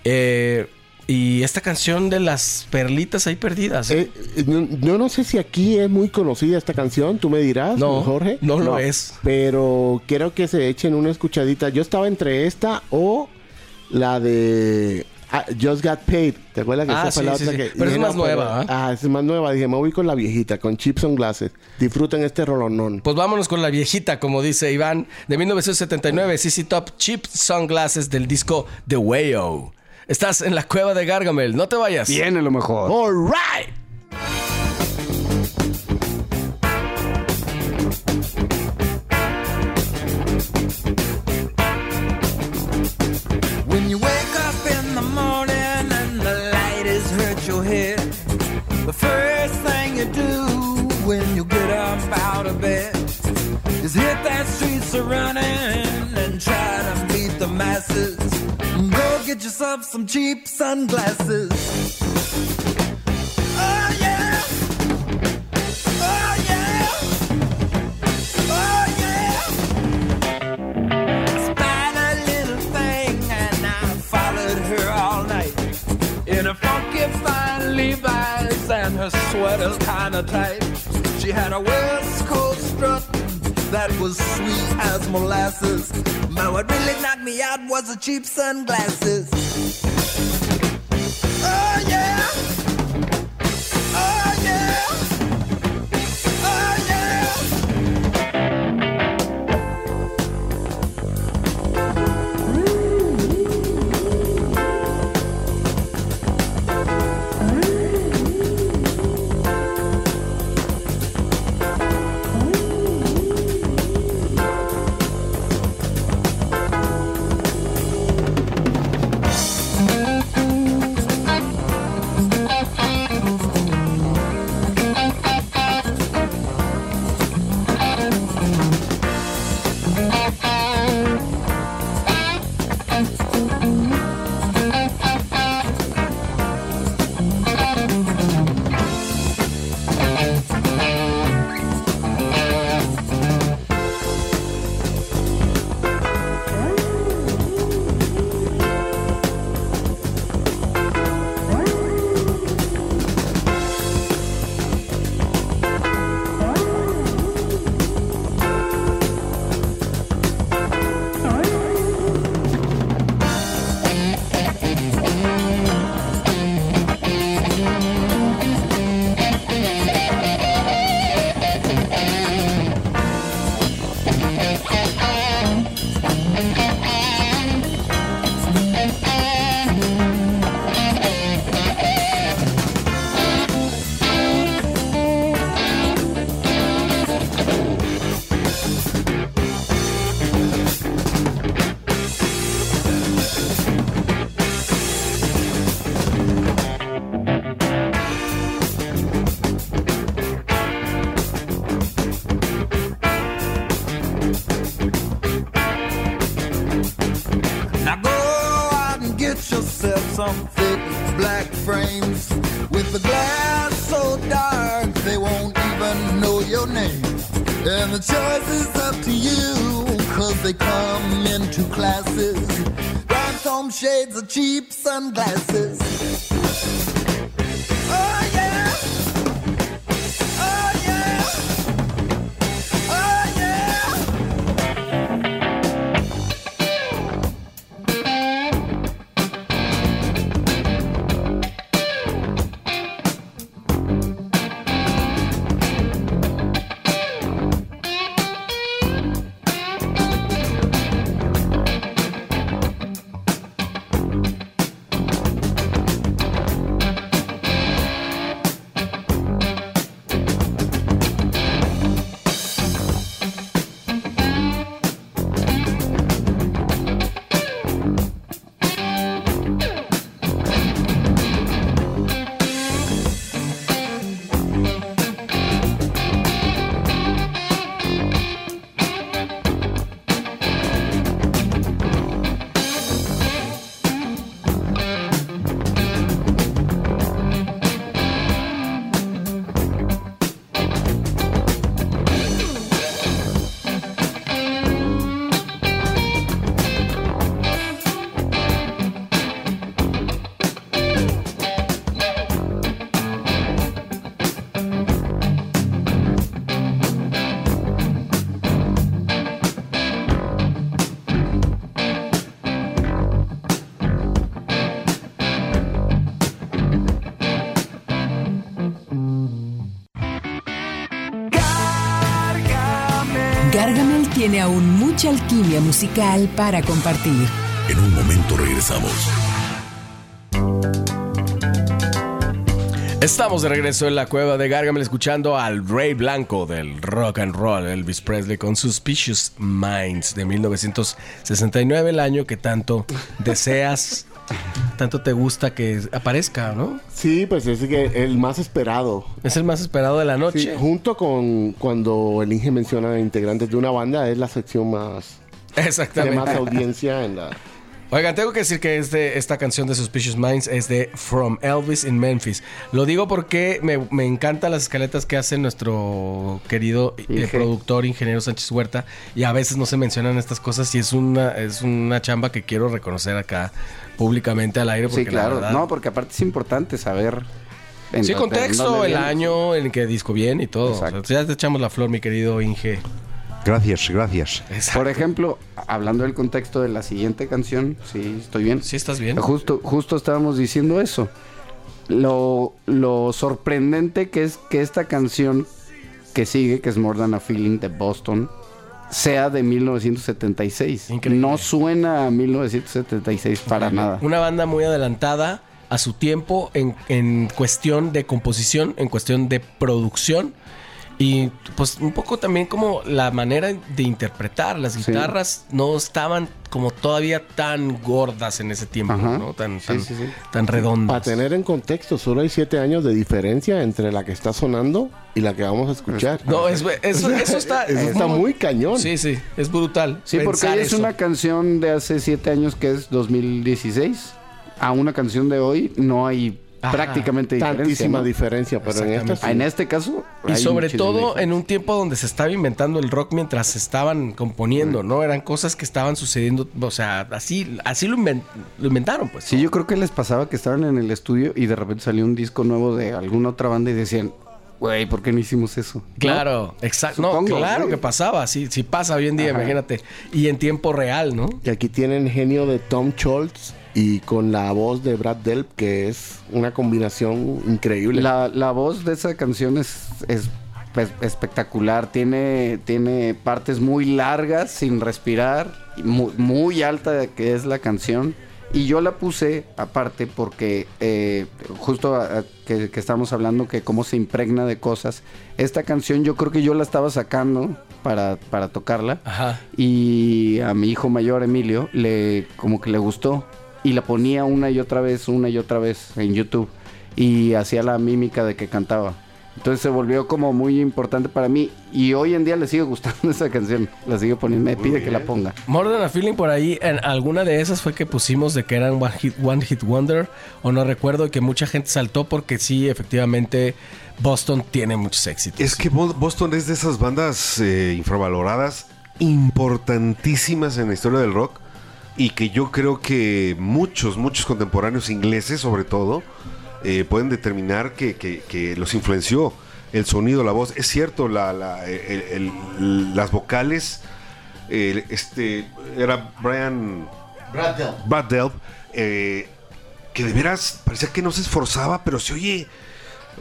Eh, y esta canción de las perlitas ahí perdidas. ¿eh? Eh, no, yo no sé si aquí es muy conocida esta canción, tú me dirás, no, Jorge. No, no lo es. Pero quiero que se echen una escuchadita. Yo estaba entre esta o la de ah, Just Got Paid. ¿Te acuerdas que ah, esa sí, fue la sí, otra sí. que... Pero es más nueva. ¿eh? Ah, es más nueva. Dije, me voy con la viejita, con Chips on Glasses. Disfruten este rolonón. Pues vámonos con la viejita, como dice Iván, de mil novecientos setenta y nueve, C C Top, Chips on Glasses del disco The Way O. Estás en la Cueva de Gárgamel, no te vayas. Viene lo mejor. All right. When you wake up in the morning and the light has hurt your head, the first thing you do when you get up out of bed is hit that street surrounding and try to meet the masses. Go get yourself some cheap sunglasses. Oh yeah, oh yeah, oh yeah. Spied a little thing and I followed her all night in her funky fine Levi's and her sweater's kinda tight. She had a West Coast strut that was sweet as molasses. But what really knocked me out was the cheap sunglasses. Oh yeah, oh yeah, oh brown, thick, black frames with the glass so dark they won't even know your name. And the choice is up to you, cause they come in two classes. Rhinestone shades of cheap sunglasses. Oh yeah! Oh yeah! Oh Gárgamel tiene aún mucha alquimia musical para compartir. En un momento regresamos. Estamos de regreso en la Cueva de Gárgamel escuchando al Rey Blanco del rock and roll, Elvis Presley, con Suspicious Minds de mil novecientos sesenta y nueve, el año que tanto deseas, tanto te gusta que aparezca, ¿no? Sí, pues es el más esperado. Es el más esperado de la noche. Sí, junto con cuando el Inge menciona integrantes de una banda, es la sección más... Exactamente. De más audiencia en la... Oigan, tengo que decir que este, esta canción de Suspicious Minds es de From Elvis in Memphis. Lo digo porque me, me encantan las escaletas que hace nuestro querido Inge. Eh, productor, ingeniero Sánchez Huerta. Y a veces no se mencionan estas cosas y es una, es una chamba que quiero reconocer acá públicamente al aire. Porque sí, claro. La verdad... No, porque aparte es importante saber... En sí, contexto, el año en el que disco bien y todo. O sea, ya te echamos la flor, mi querido Inge. Gracias, gracias. Exacto. Por ejemplo, hablando del contexto de la siguiente canción, sí, estoy bien. Sí, estás bien. Justo, justo estábamos diciendo eso. Lo, lo sorprendente que es que esta canción que sigue, que es More Than a Feeling de Boston, sea de mil novecientos setenta y seis. Increíble. No suena a mil novecientos setenta y seis para okay. nada. Una banda muy adelantada a su tiempo en, en cuestión de composición, en cuestión de producción. Y pues un poco también como la manera de interpretar. Las guitarras sí. no estaban como todavía tan gordas en ese tiempo, ajá. ¿no? Tan, sí, tan, sí, sí. tan redondas. Para tener en contexto, solo hay siete años de diferencia entre la que está sonando y la que vamos a escuchar. No, es, eso, eso está... eso está muy cañón. Sí, sí, es brutal. Sí, porque es eso. Una canción de hace siete años que es dos mil dieciséis. A una canción de hoy no hay... Ajá. Prácticamente tantísima ¿no? diferencia, pero en este, sí. en este caso y sobre todo en un tiempo donde se estaba inventando el rock mientras se estaban componiendo, mm. ¿no? Eran cosas que estaban sucediendo, o sea, así así lo, invent, lo inventaron, pues. Sí, ¿no? Yo creo que les pasaba que estaban en el estudio y de repente salió un disco nuevo de alguna otra banda y decían, güey, ¿por qué no hicimos eso? Claro, ¿no? exacto, no, claro sí. que pasaba, sí, sí pasa hoy en día, ajá. imagínate, y en tiempo real, ¿no? Y aquí tienen genio de Tom Scholz. Y con la voz de Brad Delp, que es una combinación increíble. La, la voz de esa canción es, es, es espectacular. Tiene, tiene partes muy largas, sin respirar, muy, muy alta que es la canción. Y yo la puse aparte porque eh, justo a, a, que, que estamos hablando que cómo se impregna de cosas. Esta canción yo creo que yo la estaba sacando para, para tocarla. Ajá. Y a mi hijo mayor, Emilio, le como que le gustó. Y la ponía una y otra vez, una y otra vez en YouTube. Y hacía la mímica de que cantaba. Entonces se volvió como muy importante para mí. Y hoy en día le sigue gustando esa canción. La sigue poniendo. Me pide que la ponga. More Than a Feeling, por ahí, en alguna de esas fue que pusimos de que eran One Hit, One Hit Wonder. O no recuerdo, que mucha gente saltó porque sí, efectivamente, Boston tiene muchos éxitos. Es que Boston es de esas bandas eh, infravaloradas, importantísimas en la historia del rock. Y que yo creo que muchos, muchos contemporáneos ingleses, sobre todo, eh, pueden determinar que, que, que los influenció el sonido, la voz. Es cierto, la, la, el, el, el, las vocales, el, este era Brian Brad Delp, eh, que de veras parecía que no se esforzaba, pero se oye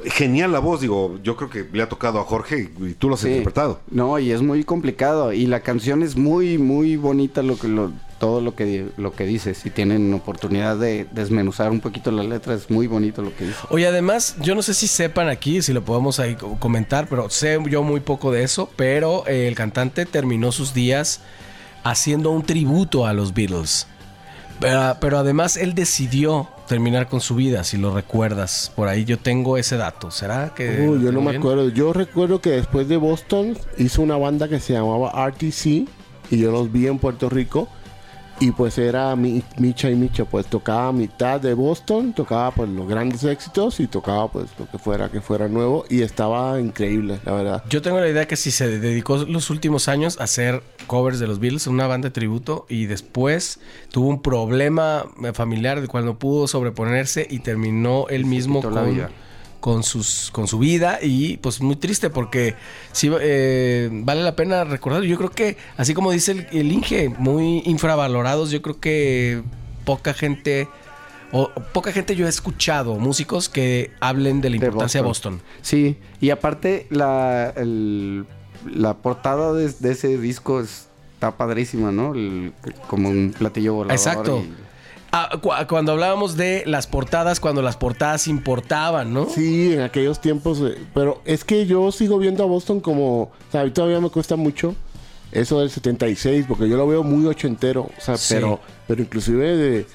genial la voz. Digo, yo creo que le ha tocado a Jorge y tú lo has sí. interpretado. No, y es muy complicado. Y la canción es muy, muy bonita, lo que lo... todo lo que lo que dice. Si tienen oportunidad de desmenuzar un poquito las letras, es muy bonito lo que dice. Oye, además, yo no sé si sepan aquí, si lo podemos ahí comentar, pero sé yo muy poco de eso, pero eh, el cantante terminó sus días haciendo un tributo a los Beatles. Pero, pero además él decidió terminar con su vida, si lo recuerdas. Por ahí yo tengo ese dato. ¿Será que...? Uh, yo no me acuerdo. Yo recuerdo que después de Boston hizo una banda que se llamaba R T C y yo los vi en Puerto Rico. Y pues era micha y micha, pues tocaba a mitad de Boston, tocaba pues los grandes éxitos y tocaba pues lo que fuera, que fuera nuevo, y estaba increíble, la verdad. Yo tengo la idea que si se dedicó los últimos años a hacer covers de los Beatles, una banda de tributo, y después tuvo un problema familiar del cual no pudo sobreponerse y terminó él mismo con... Con, sus, con su vida. Y pues muy triste, porque sí, eh, vale la pena recordarlo. Yo creo que, así como dice el, el Inge, muy infravalorados. Yo creo que poca gente o poca gente yo he escuchado músicos que hablen de la importancia de Boston. Boston. Sí, y aparte la, el, la portada de, de ese disco está padrísima, ¿no? El, como un platillo volador. Exacto. Y... Ah, cu- cuando hablábamos de las portadas, cuando las portadas importaban, ¿no? Sí, en aquellos tiempos. Pero es que yo sigo viendo a Boston como... O sea, a mí todavía me cuesta mucho eso del setenta y seis, porque yo lo veo muy ochentero. O sea, sí. pero, pero inclusive de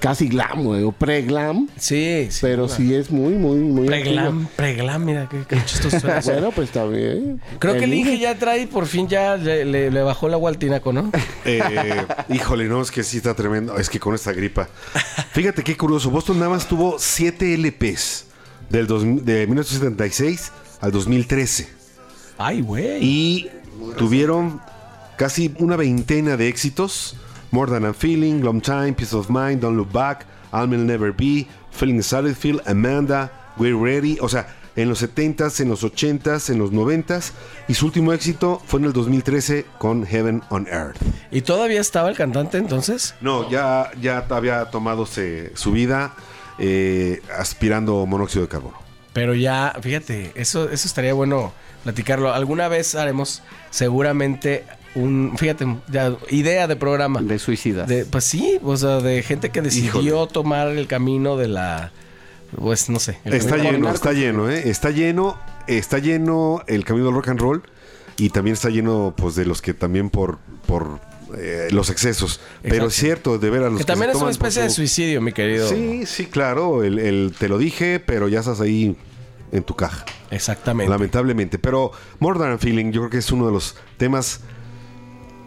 casi glam, o pre-glam. Sí, sí. Pero claro, sí es muy, muy, muy... Pre-glam, pre-glam, mira, qué, qué chistoso. Bueno, pues está bien. Creo el que el Inge ya trae, por fin ya le, le, le bajó la agua al tinaco, ¿no? Eh, híjole, no, es que sí está tremendo. Es que con esta gripa. Fíjate qué curioso. Boston nada más tuvo siete L Pes del dos, de mil novecientos setenta y seis al dos mil trece. Ay, güey. Y tuvieron casi una veintena de éxitos. More Than a Feeling, Long Time, Peace of Mind, Don't Look Back, I'm Will Never Be, Feeling Solid Feel, Amanda, We're Ready. O sea, en los setentas, en los ochentas, en los noventas. Y su último éxito fue en el dos mil trece con Heaven on Earth. ¿Y todavía estaba el cantante entonces? No, ya, ya había tomado su vida eh, aspirando monóxido de carbono. Pero ya, fíjate, eso, eso estaría bueno platicarlo. Alguna vez haremos seguramente... Un, fíjate, ya, idea de programa. De suicidas. De, pues sí, o sea, de gente que decidió Híjole. tomar el camino de la... Pues no sé. Está lleno, está lleno, ¿eh? Está lleno, está lleno el camino del rock and roll, y también está lleno, pues, de los que también por... por Eh, los excesos. Exacto. Pero es cierto, de ver a los que, que también es una especie su... de suicidio, mi querido. Sí, sí, claro, el, el te lo dije, pero ya estás ahí en tu caja. Exactamente. Lamentablemente. Pero More Than a Feeling, yo creo que es uno de los temas...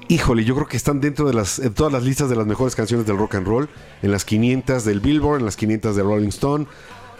Híjole, yo creo que están dentro de las, en todas las listas de las mejores canciones del rock and roll, en las quinientas del Billboard, en las quinientas de Rolling Stone,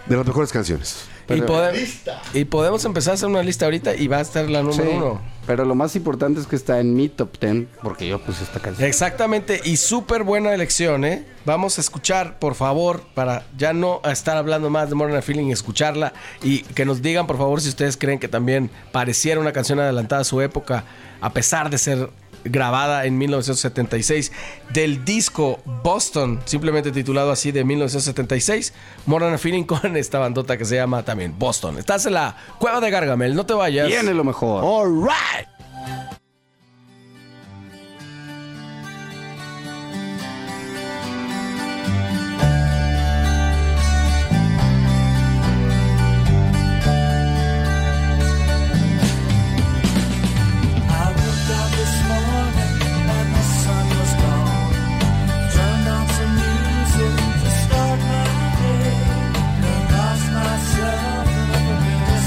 de las mejores canciones. Y, pode- y podemos empezar a hacer una lista ahorita y va a estar la número sí, uno. Pero lo más importante es que está en mi top diez, porque yo puse esta canción. Exactamente, y súper buena elección, ¿eh? Vamos a escuchar, por favor, para ya no estar hablando más de More Than a Feeling, escucharla y que nos digan, por favor, si ustedes creen que también pareciera una canción adelantada a su época, a pesar de ser grabada en mil novecientos setenta y seis, del disco Boston, simplemente titulado así, de mil novecientos setenta y seis, More Than a Feeling, con esta bandota que se llama también Boston. Estás en la Cueva de Gárgamel, no te vayas. Viene lo mejor. All right.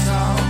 Song.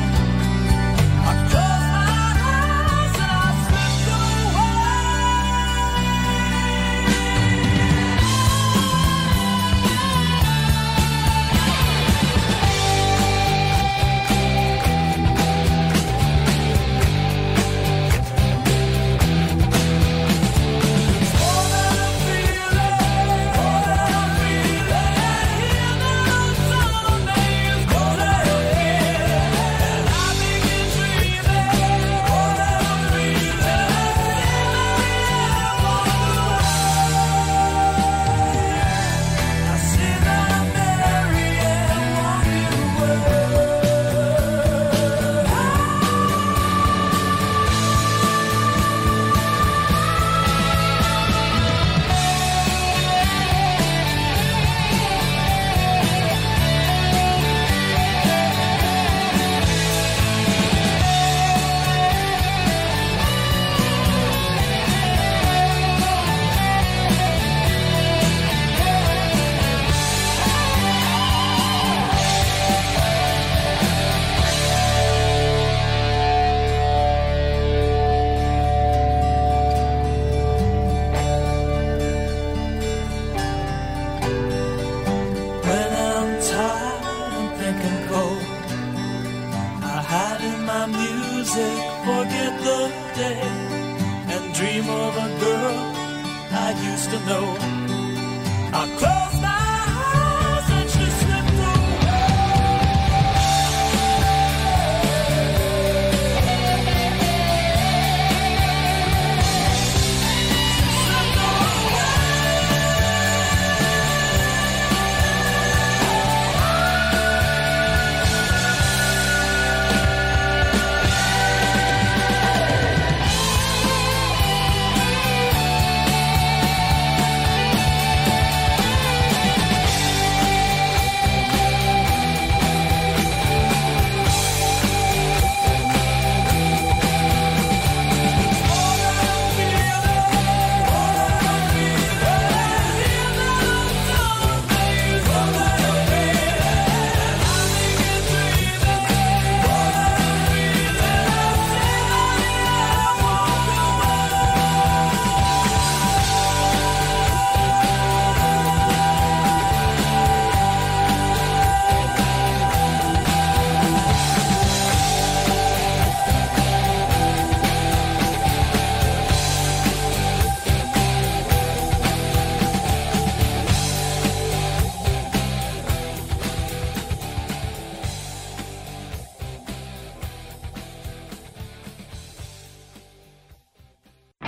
day and dream of a girl I used to know. I closed my eyes and she slipped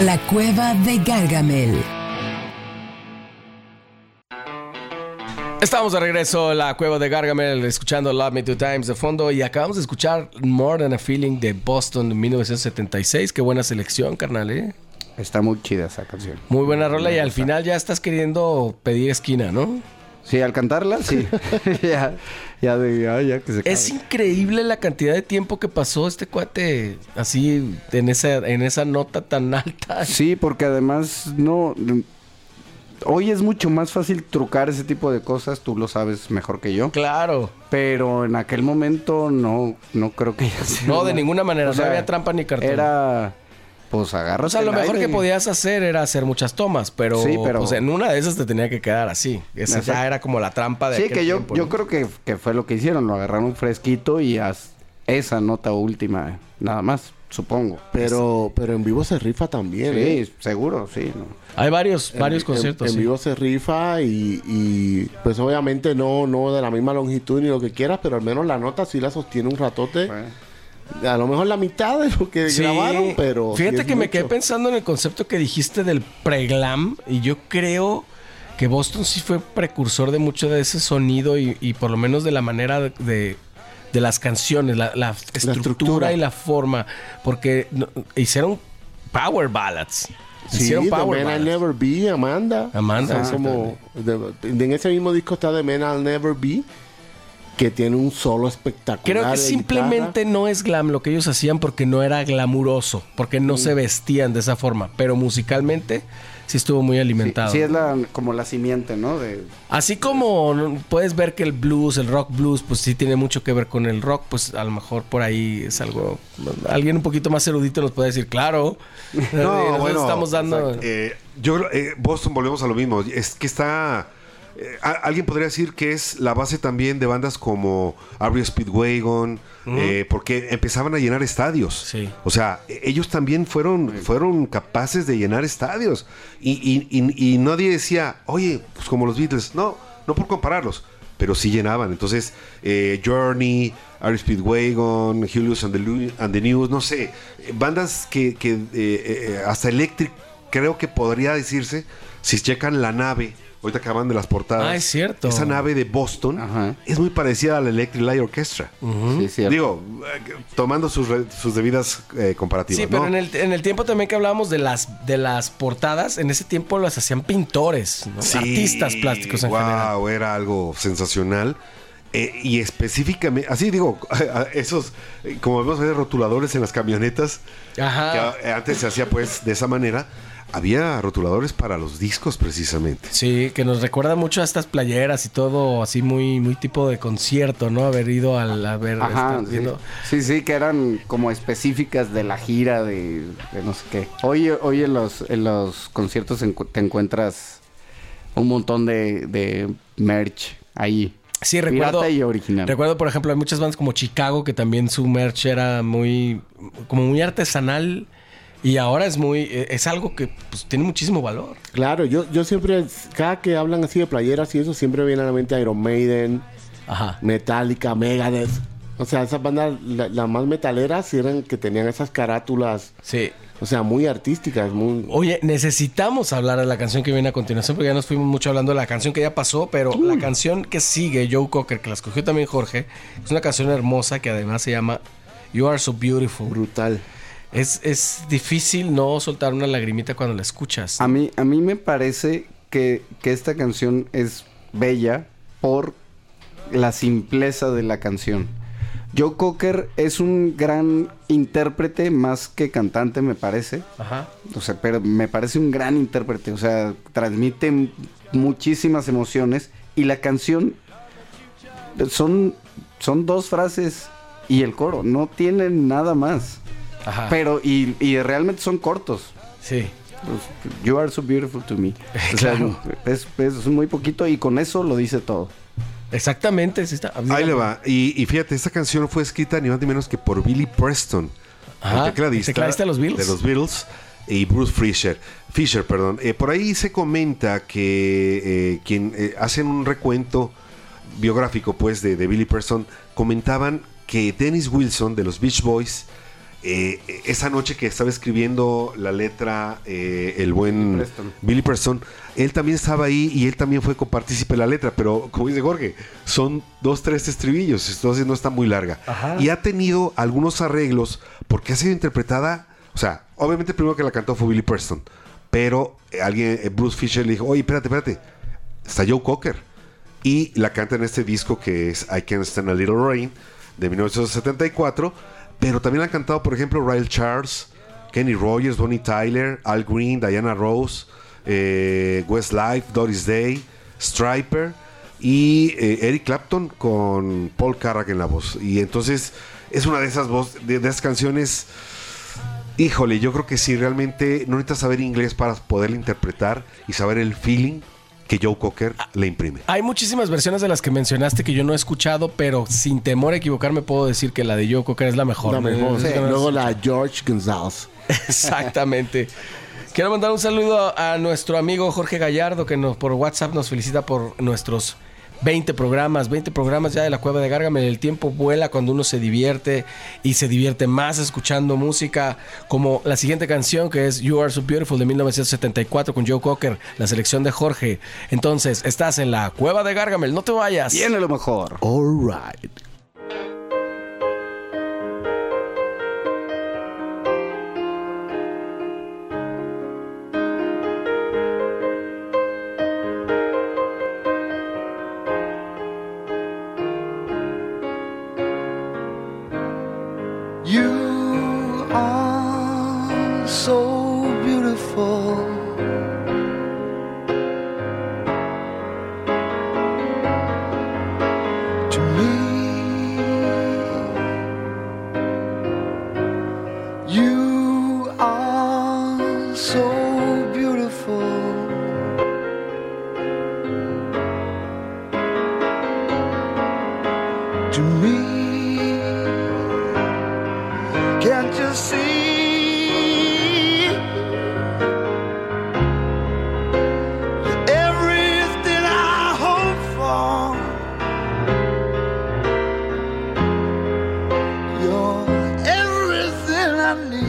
La Cueva de Gárgamel. Estamos de regreso, la Cueva de Gárgamel, escuchando Love Me Two Times de fondo, y acabamos de escuchar More Than a Feeling de Boston de mil novecientos setenta y seis. Qué buena selección, carnal, ¿eh? Está muy chida esa canción. Muy buena rola, y al final ya estás queriendo pedir esquina, ¿no? Sí, al cantarla, sí. ya, ya, ya, ya que se acabe. Es increíble la cantidad de tiempo que pasó este cuate así en esa, en esa nota tan alta. Sí, porque además no... Hoy es mucho más fácil trucar ese tipo de cosas, tú lo sabes mejor que yo. Claro. Pero en aquel momento no, no creo que ya sea. No, de ninguna manera, o sea, no había trampa ni cartón. Era... Pues agarras. O sea, lo mejor aire. Que podías hacer era hacer muchas tomas, pero, sí, pero... Pues, en una de esas te tenía que quedar así. Esa no, ya sea... era como la trampa de sí, aquel que yo, tiempo, yo ¿no? creo que, que fue lo que hicieron. Lo agarraron fresquito y haz esa nota última, nada más, supongo. Pero, pero en vivo se rifa también, sí, ¿eh? Seguro, sí. No. Hay varios, en, varios conciertos. En, en sí. vivo se rifa y, y pues obviamente no, no de la misma longitud ni lo que quieras, pero al menos la nota sí la sostiene un ratote. Bueno. A lo mejor la mitad de lo que sí. grabaron, pero... Fíjate sí que mucho. Me quedé pensando en el concepto que dijiste del pre-glam, y yo creo que Boston sí fue precursor de mucho de ese sonido y, y por lo menos de la manera de, de las canciones, la, la, estructura la estructura y la forma, porque hicieron power ballads. Sí, hicieron Power Man I'll Never Be, Amanda. Amanda. O sea, como de, en ese mismo disco está The Man I'll Never Be, que tiene un solo espectacular. Creo que simplemente guitarra. No es glam lo que ellos hacían, porque no era glamuroso, porque no mm. se vestían de esa forma, pero musicalmente sí estuvo muy alimentado. Sí, sí es la, como la simiente, ¿no? De, así como puedes ver que el blues, el rock blues, pues sí tiene mucho que ver con el rock, pues a lo mejor por ahí es algo... Alguien un poquito más erudito nos puede decir, claro. No, bueno, estamos dando... Eh, yo, eh, Boston, volvemos a lo mismo. Es que está... Alguien podría decir que es la base también de bandas como Avril Speedwagon, uh-huh. eh, porque empezaban a llenar estadios. Sí. O sea, ellos también fueron, fueron capaces de llenar estadios. Y, y, y, y nadie decía, oye, pues como los Beatles. No, no por compararlos, pero sí llenaban. Entonces, eh, Journey, Avril Speedwagon, Julius and the, Lu- and the News, no sé. Bandas que, que eh, eh, hasta Electric, creo que podría decirse, si checan La Nave... Ahorita acaban de las portadas. Ah, es cierto. Esa nave de Boston Ajá. es muy parecida a la Electric Light Orchestra. Uh-huh. Sí, Digo, eh, tomando sus, re, sus debidas eh, comparativas. Sí, pero ¿no? en, el, en el tiempo también que hablábamos de las, de las portadas, en ese tiempo las hacían pintores, ¿no? Sí, artistas plásticos en wow, general. Wow, era algo sensacional. Eh, y específicamente, así digo, esos, como vemos, había rotuladores en las camionetas. Ajá. Que antes se hacía pues de esa manera. Había rotuladores para los discos, precisamente. Sí, que nos recuerda mucho a estas playeras y todo, así muy muy tipo de concierto, ¿no? Haber ido al... haber Ajá, sí. Viendo... sí, sí, que eran como específicas de la gira de, de no sé qué. Hoy, hoy en los en los conciertos te encuentras un montón de, de merch ahí. Sí, recuerdo. Pirata y original. Recuerdo, por ejemplo, hay muchas bandas como Chicago que también su merch era muy... como muy artesanal... Y ahora es muy, es algo que pues, tiene muchísimo valor. Claro, yo, yo siempre, cada que hablan así de playeras y eso, siempre viene a la mente Iron Maiden, ajá, Metallica, Megadeth. O sea, esas bandas, las la más metaleras, eran que tenían esas carátulas. Sí. O sea, muy artísticas, muy... Oye, necesitamos hablar de la canción que viene a continuación, porque ya nos fuimos mucho hablando de la canción que ya pasó, pero Uy. la canción que sigue, Joe Cocker, que la escogió también Jorge, es una canción hermosa que además se llama You Are So Beautiful. Brutal. Es, es difícil no soltar una lagrimita cuando la escuchas. A mí, a mí me parece que, que esta canción es bella por la simpleza de la canción. Joe Cocker es un gran intérprete más que cantante, me parece. Ajá. O sea, pero me parece un gran intérprete. O sea, transmite m- muchísimas emociones. Y la canción son, son dos frases y el coro. No tienen nada más. Ajá. Pero, y, y realmente son cortos. Sí. You are so beautiful to me. O sea, claro. es, es muy poquito y con eso lo dice todo. Exactamente. Sí está. Ahí le va. Y, y fíjate, esta canción fue escrita ni más ni menos que por Billy Preston, ajá, el tecladista, el tecladista de, los Beatles. de los Beatles y Bruce Fisher. Fisher, perdón. Eh, por ahí se comenta que eh, quien eh, hacen un recuento biográfico, pues, de, de Billy Preston, comentaban que Dennis Wilson de los Beach Boys, eh, esa noche que estaba escribiendo la letra, eh, el buen Billy Preston. Billy Preston, él también estaba ahí y él también fue copartícipe de la letra, pero como dice Jorge, son dos, tres estribillos, entonces no está muy larga. Ajá. Y ha tenido algunos arreglos porque ha sido interpretada, o sea, obviamente el primero que la cantó fue Billy Preston, pero alguien, Bruce Fisher, le dijo, oye, espérate, espérate, está Joe Cocker. Y la canta en este disco que es I Can't Stand a Little Rain de mil novecientos setenta y cuatro, pero también han cantado, por ejemplo, Ray Charles, Kenny Rogers, Bonnie Tyler, Al Green, Diana Ross, eh, Westlife, Doris Day, Stryper y eh, Eric Clapton con Paul Carrack en la voz. Y entonces es una de esas voz, de, de esas canciones. Híjole, yo creo que sí, realmente no necesitas saber inglés para poderla interpretar y saber el feeling que Joe Cocker le imprime. Hay muchísimas versiones de las que mencionaste que yo no he escuchado, pero sin temor a equivocarme puedo decir que la de Joe Cocker es la mejor. La mejor. Sí. Sí. Luego la George González. Exactamente. Quiero mandar un saludo a nuestro amigo Jorge Gallardo, que nos, por WhatsApp nos felicita por nuestros veinte programas, veinte programas ya de la Cueva de Gárgamel. El tiempo vuela cuando uno se divierte y se divierte más escuchando música como la siguiente canción, que es You Are So Beautiful de mil novecientos setenta y cuatro con Joe Cocker, la selección de Jorge. Entonces, estás en la Cueva de Gárgamel, no te vayas. Viene lo mejor. All right. You're everything I need.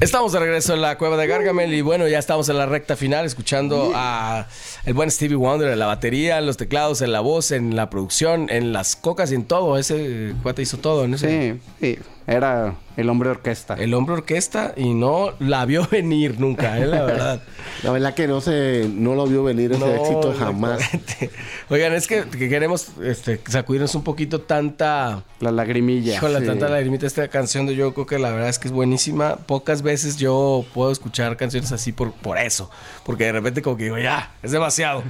Estamos de regreso en la Cueva de Gárgamel y bueno, ya estamos en la recta final escuchando a el buen Stevie Wonder en la batería, en los teclados, en la voz, en la producción, en las cocas y en todo. Ese cuate hizo todo, ¿no? Sí, sí. Era el hombre orquesta. El hombre orquesta y no la vio venir nunca, ¿eh? La verdad. La verdad que no se no lo vio venir ese no, éxito jamás. Oigan, es que, que queremos este, sacudirnos un poquito tanta... La lagrimilla. Con la sí. tanta lagrimita. Esta canción de Yoko, que la verdad es que es buenísima. Pocas veces yo puedo escuchar canciones así por, por eso. Porque de repente como que digo, ya, es demasiado.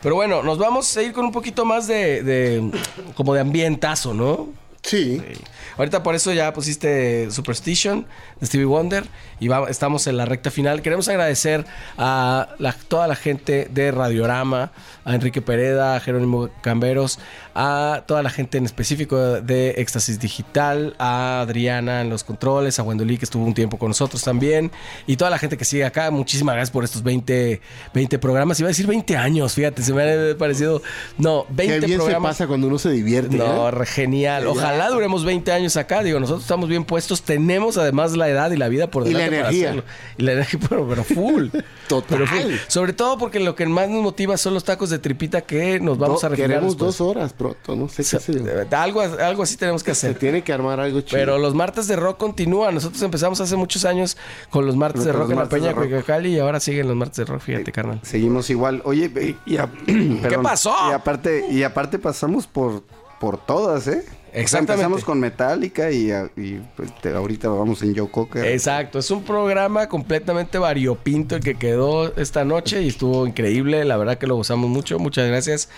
Pero bueno, nos vamos a ir con un poquito más de... de como de ambientazo, ¿no? Sí. sí. Ahorita por eso ya pusiste Superstition de Stevie Wonder y va, estamos en la recta final. Queremos agradecer a la, toda la gente de Radiorama, a Enrique Pereda, a Jerónimo Camberos, a toda la gente en específico de Éxtasis Digital, a Adriana en los controles, a Wendolí, que estuvo un tiempo con nosotros también, y toda la gente que sigue acá. Muchísimas gracias por estos veinte, veinte programas. Iba a decir veinte años, fíjate, se me ha parecido... No, veinte programas. Qué bien programas. Se pasa cuando uno se divierte. No, ¿eh? Genial. Ojalá duremos veinte años acá. Digo, nosotros estamos bien puestos. Tenemos además la edad y la vida por delante. Y la energía. Para y la energía, pero, pero full. Total. Pero full. Sobre todo porque lo que más nos motiva son los tacos de tripita que nos vamos no, a refinar. Queremos después. Dos horas, bro. No sé qué o sea, se... algo, algo así tenemos que hacer. Se tiene que armar algo chido. Pero los martes de rock continúan. Nosotros empezamos hace muchos años con los martes de rock en La Peña, Cuicacali, y ahora siguen los martes de rock. Fíjate, carnal. Seguimos igual. Oye, y a... perdón, ¿qué pasó? Y aparte, y aparte pasamos por, por todas, ¿eh? Exactamente. Empezamos con Metallica y, y pues, te, ahorita vamos en Joe Cocker. Exacto, es un programa completamente variopinto el que quedó esta noche y estuvo increíble, la verdad que lo gozamos mucho, muchas gracias.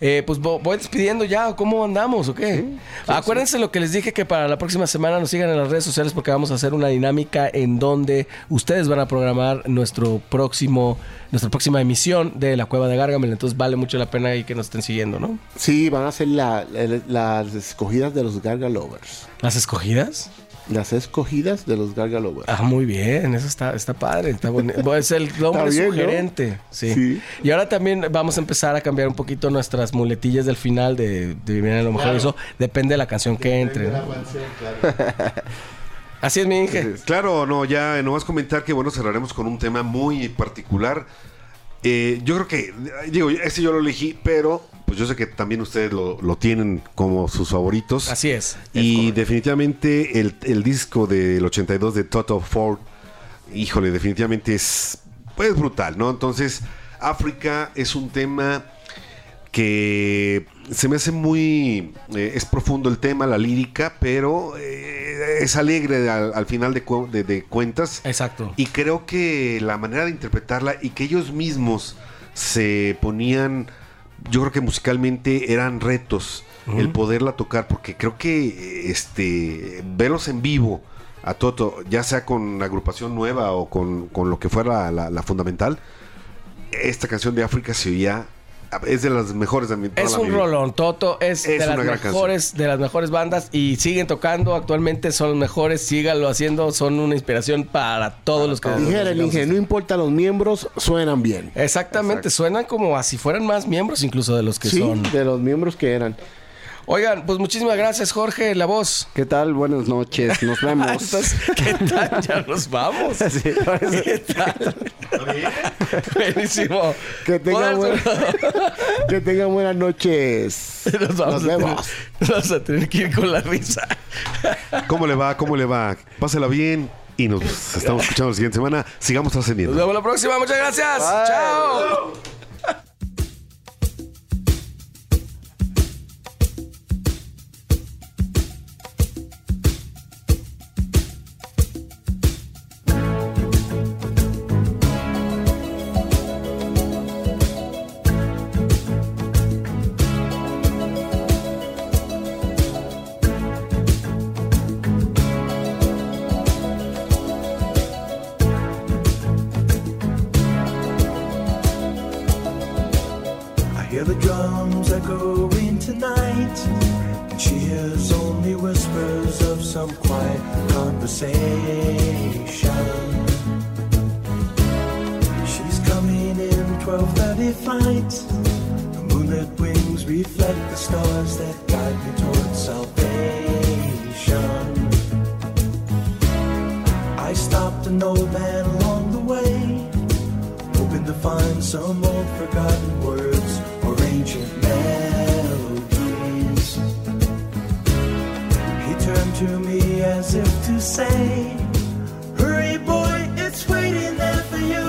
Eh, pues voy despidiendo ya, ¿cómo andamos o qué? Sí, sí, acuérdense sí. Lo que les dije, que para la próxima semana nos sigan en las redes sociales porque vamos a hacer una dinámica en donde ustedes van a programar nuestro próximo, nuestra próxima emisión de La Cueva de Gárgamel, entonces vale mucho la pena ahí que nos estén siguiendo, ¿no? Sí, van a ser la, la, las escogidas de los Gargalovers. ¿Las escogidas? Las escogidas de los Gárgalovers. Ah, muy bien, eso está, está padre, está bonito. Es el nombre bien, sugerente, ¿no? Sí. sí. Y ahora también vamos a empezar a cambiar un poquito nuestras muletillas del final de, de Viviana, a lo mejor claro. Eso depende de la canción que depende entre. De la ¿no? canción, claro. Así es, mi Inge. Claro, no, ya no vas a comentar que bueno, cerraremos con un tema muy particular. Eh, yo creo que, digo, ese yo lo elegí, pero pues yo sé que también ustedes lo, lo tienen como sus favoritos. Así es. Y es definitivamente el, el disco del ochenta y dos de Toto Ford, híjole, definitivamente es pues brutal, ¿no? Entonces, África es un tema que se me hace muy... Eh, es profundo el tema, la lírica, pero eh, es alegre al, al final de, cu- de, de cuentas. Exacto. Y creo que la manera de interpretarla y que ellos mismos se ponían... Yo creo que musicalmente eran retos uh-huh. el poderla tocar, porque creo que este verlos en vivo a Toto, ya sea con la agrupación nueva o con, con lo que fuera la, la, la fundamental, esta canción de África se oía... Es de las mejores de mi, Es un vida. rolón. Toto es, es de las mejores de las mejores bandas y siguen tocando actualmente, son los mejores, síganlo haciendo, son una inspiración para todos para los que dijera el Inge, no importa los miembros, suenan bien. Exactamente, exacto. Suenan como así fueran más miembros incluso de los que sí, son. Sí, de los miembros que eran. Oigan, pues muchísimas gracias, Jorge, la voz. ¿Qué tal? Buenas noches, nos vemos. Entonces, ¿qué tal? Ya nos vamos. Sí, ¿qué tal? Buenísimo. Que tengan buena... que tengan buenas noches. Nos, vamos nos vemos. Tener... Nos vamos a tener que ir con la risa. ¿Cómo le va? ¿Cómo le va? Pásela bien y nos estamos escuchando la siguiente semana. Sigamos trascendiendo. Nos vemos la próxima. Muchas gracias. Bye. Chao. reflect the stars that guide me towards salvation. I stopped an old man along the way, hoping to find some old forgotten words or ancient melodies. He turned to me as if to say, hurry boy, it's waiting there for you.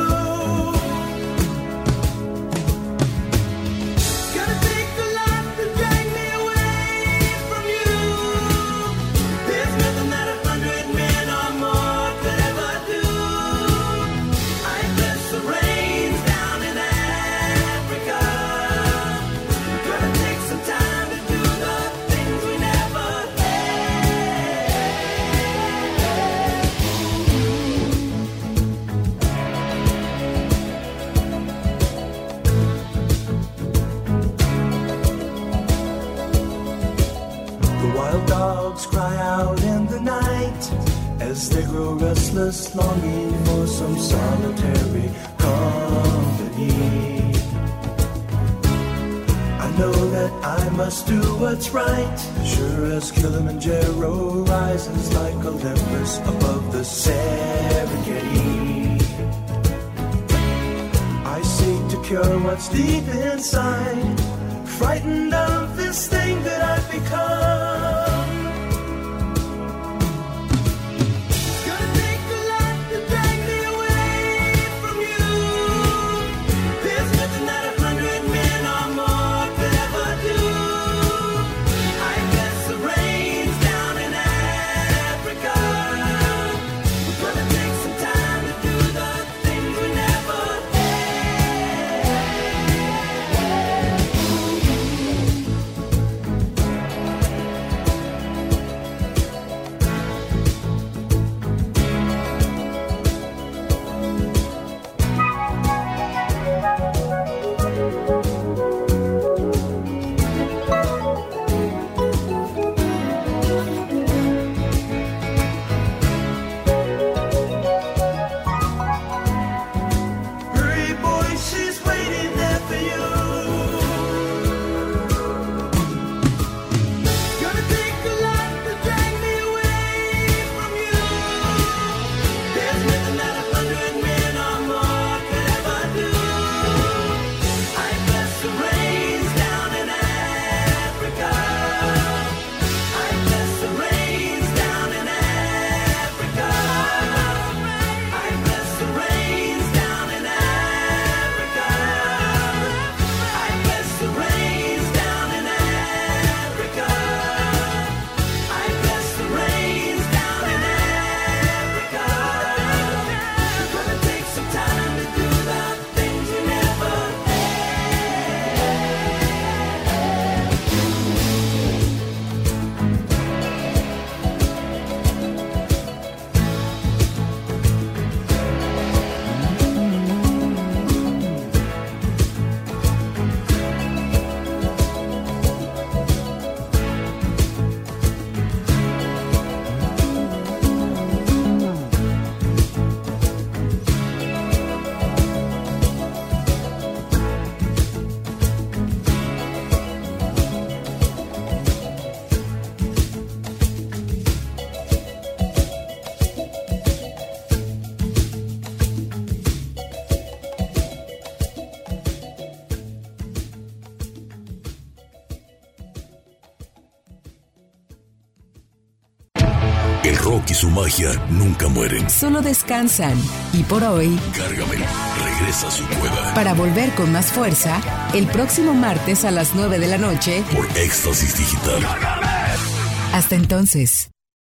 They grow restless, longing for some solitary company. I know that I must do what's right, sure as Kilimanjaro rises like Olympus above the Serengeti. I seek to cure what's deep inside, frightened of this thing that I've become. Y su magia nunca mueren. Solo descansan. Y por hoy, Gárgamel regresa a su cueva para volver con más fuerza el próximo martes a las nueve de la noche por Éxtasis Digital. Hasta entonces.